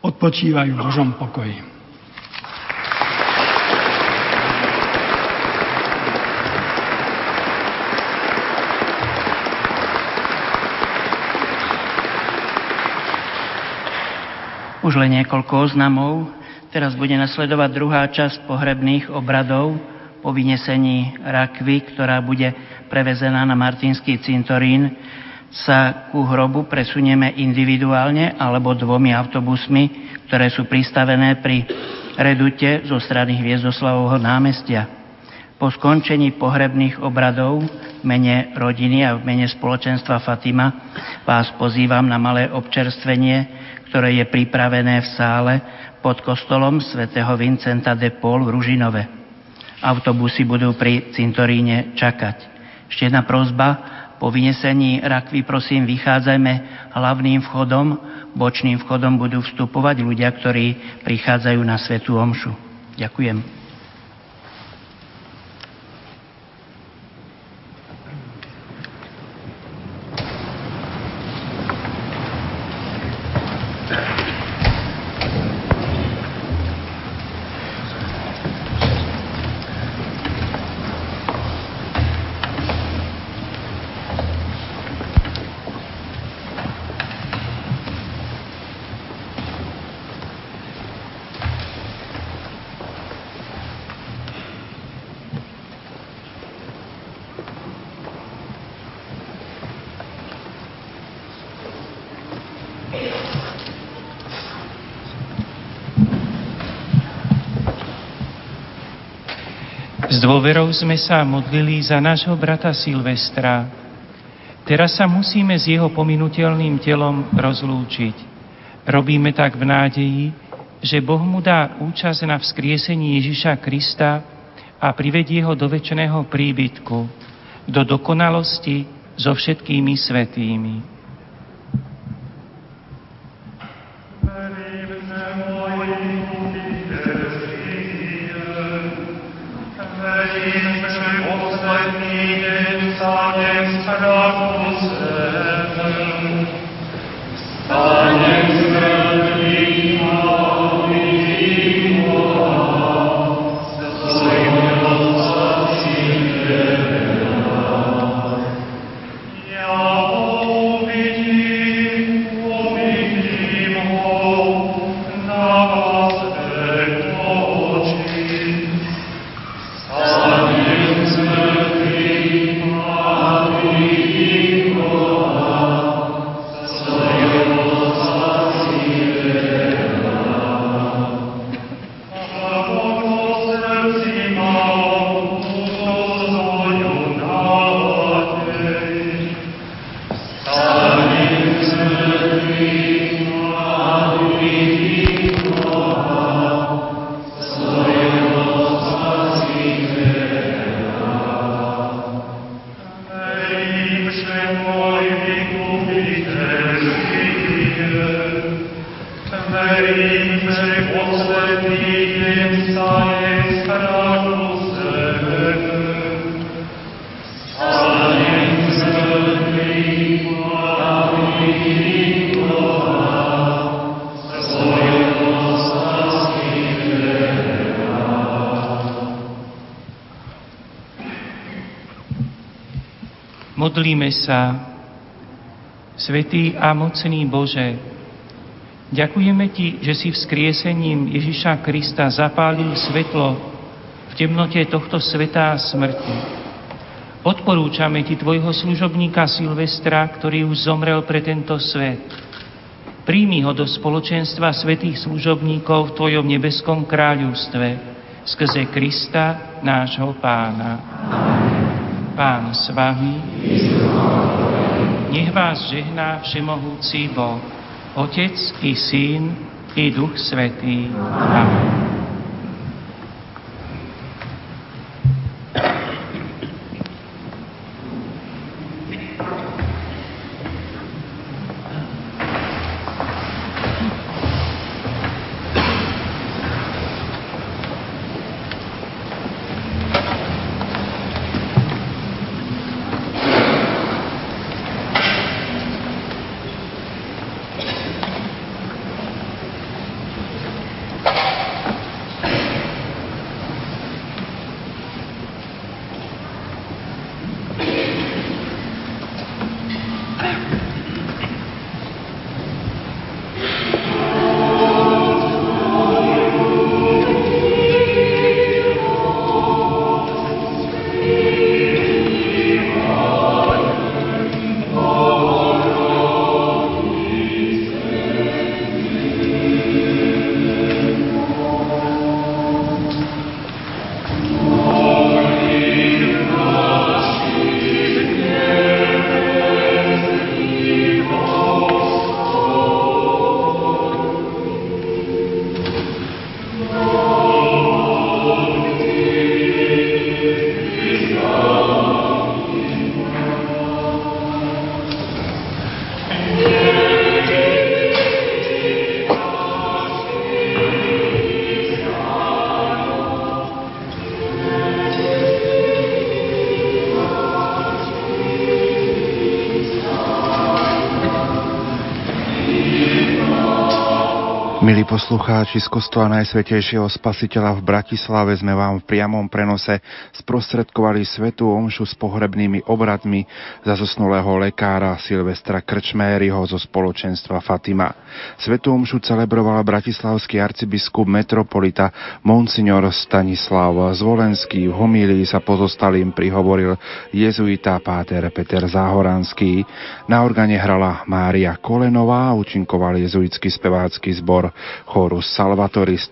Odpočívaj v Božom pokoji. Už len niekoľko oznamov. Teraz bude nasledovať druhá časť pohrebných obradov po vynesení rakvy, ktorá bude prevezená na Martinský cintorín. Sa ku hrobu presunieme individuálne alebo dvomi autobusmi, ktoré sú pristavené pri redute zo strany Hviezdoslavovho námestia. Po skončení pohrebných obradov v mene rodiny a v mene spoločenstva Fatima vás pozývam na malé občerstvenie, ktoré je pripravené v sále pod kostolom svätého Vincenta de Paul v Ružinove. Autobusy budú pri cintoríne čakať. Ešte jedna prosba, po vynesení rakvy prosím vychádzajme hlavným vchodom, bočným vchodom budú vstupovať ľudia, ktorí prichádzajú na svätú omšu. Ďakujem. S dôverou sme sa modlili za nášho brata Silvestra. Teraz sa musíme s jeho pominuteľným telom rozlúčiť. Robíme tak v nádeji, že Boh mu dá účasť na vzkriesení Ježiša Krista a privedie ho do večného príbytku, do dokonalosti so všetkými svätými. Modlíme sa. Svätý a mocný Bože, ďakujeme Ti, že si vzkriesením Ježiša Krista zapálil svetlo v temnote tohto sveta a smrti. Odporúčame Ti Tvojho služobníka Silvestra, ktorý už zomrel pre tento svet. Príjmi ho do spoločenstva svätých služobníkov v Tvojom nebeskom kráľovstve, skrze Krista, nášho Pána. Amen. Pán s Vami. Nech vás žehná všemohúci Boh, Otec i Syn i Duch Svätý. Amen. Milí poslucháči z kostola Najsvätejšieho Spasiteľa v Bratislave, sme vám v priamom prenose sprostredkovali svätú omšu s pohrebnými obradmi za zosnulého lekára Silvestra Krčmériho zo spoločenstva Fatima. Svätú omšu celebroval bratislavský arcibiskup metropolita Monsignor Stanislav Zvolenský. V homílii sa pozostalým prihovoril jezuita páter Peter Záhoranský. Na organe hrala Mária Kolenová, účinkoval jezuitský spevácky zbor Chorus Salvatoris.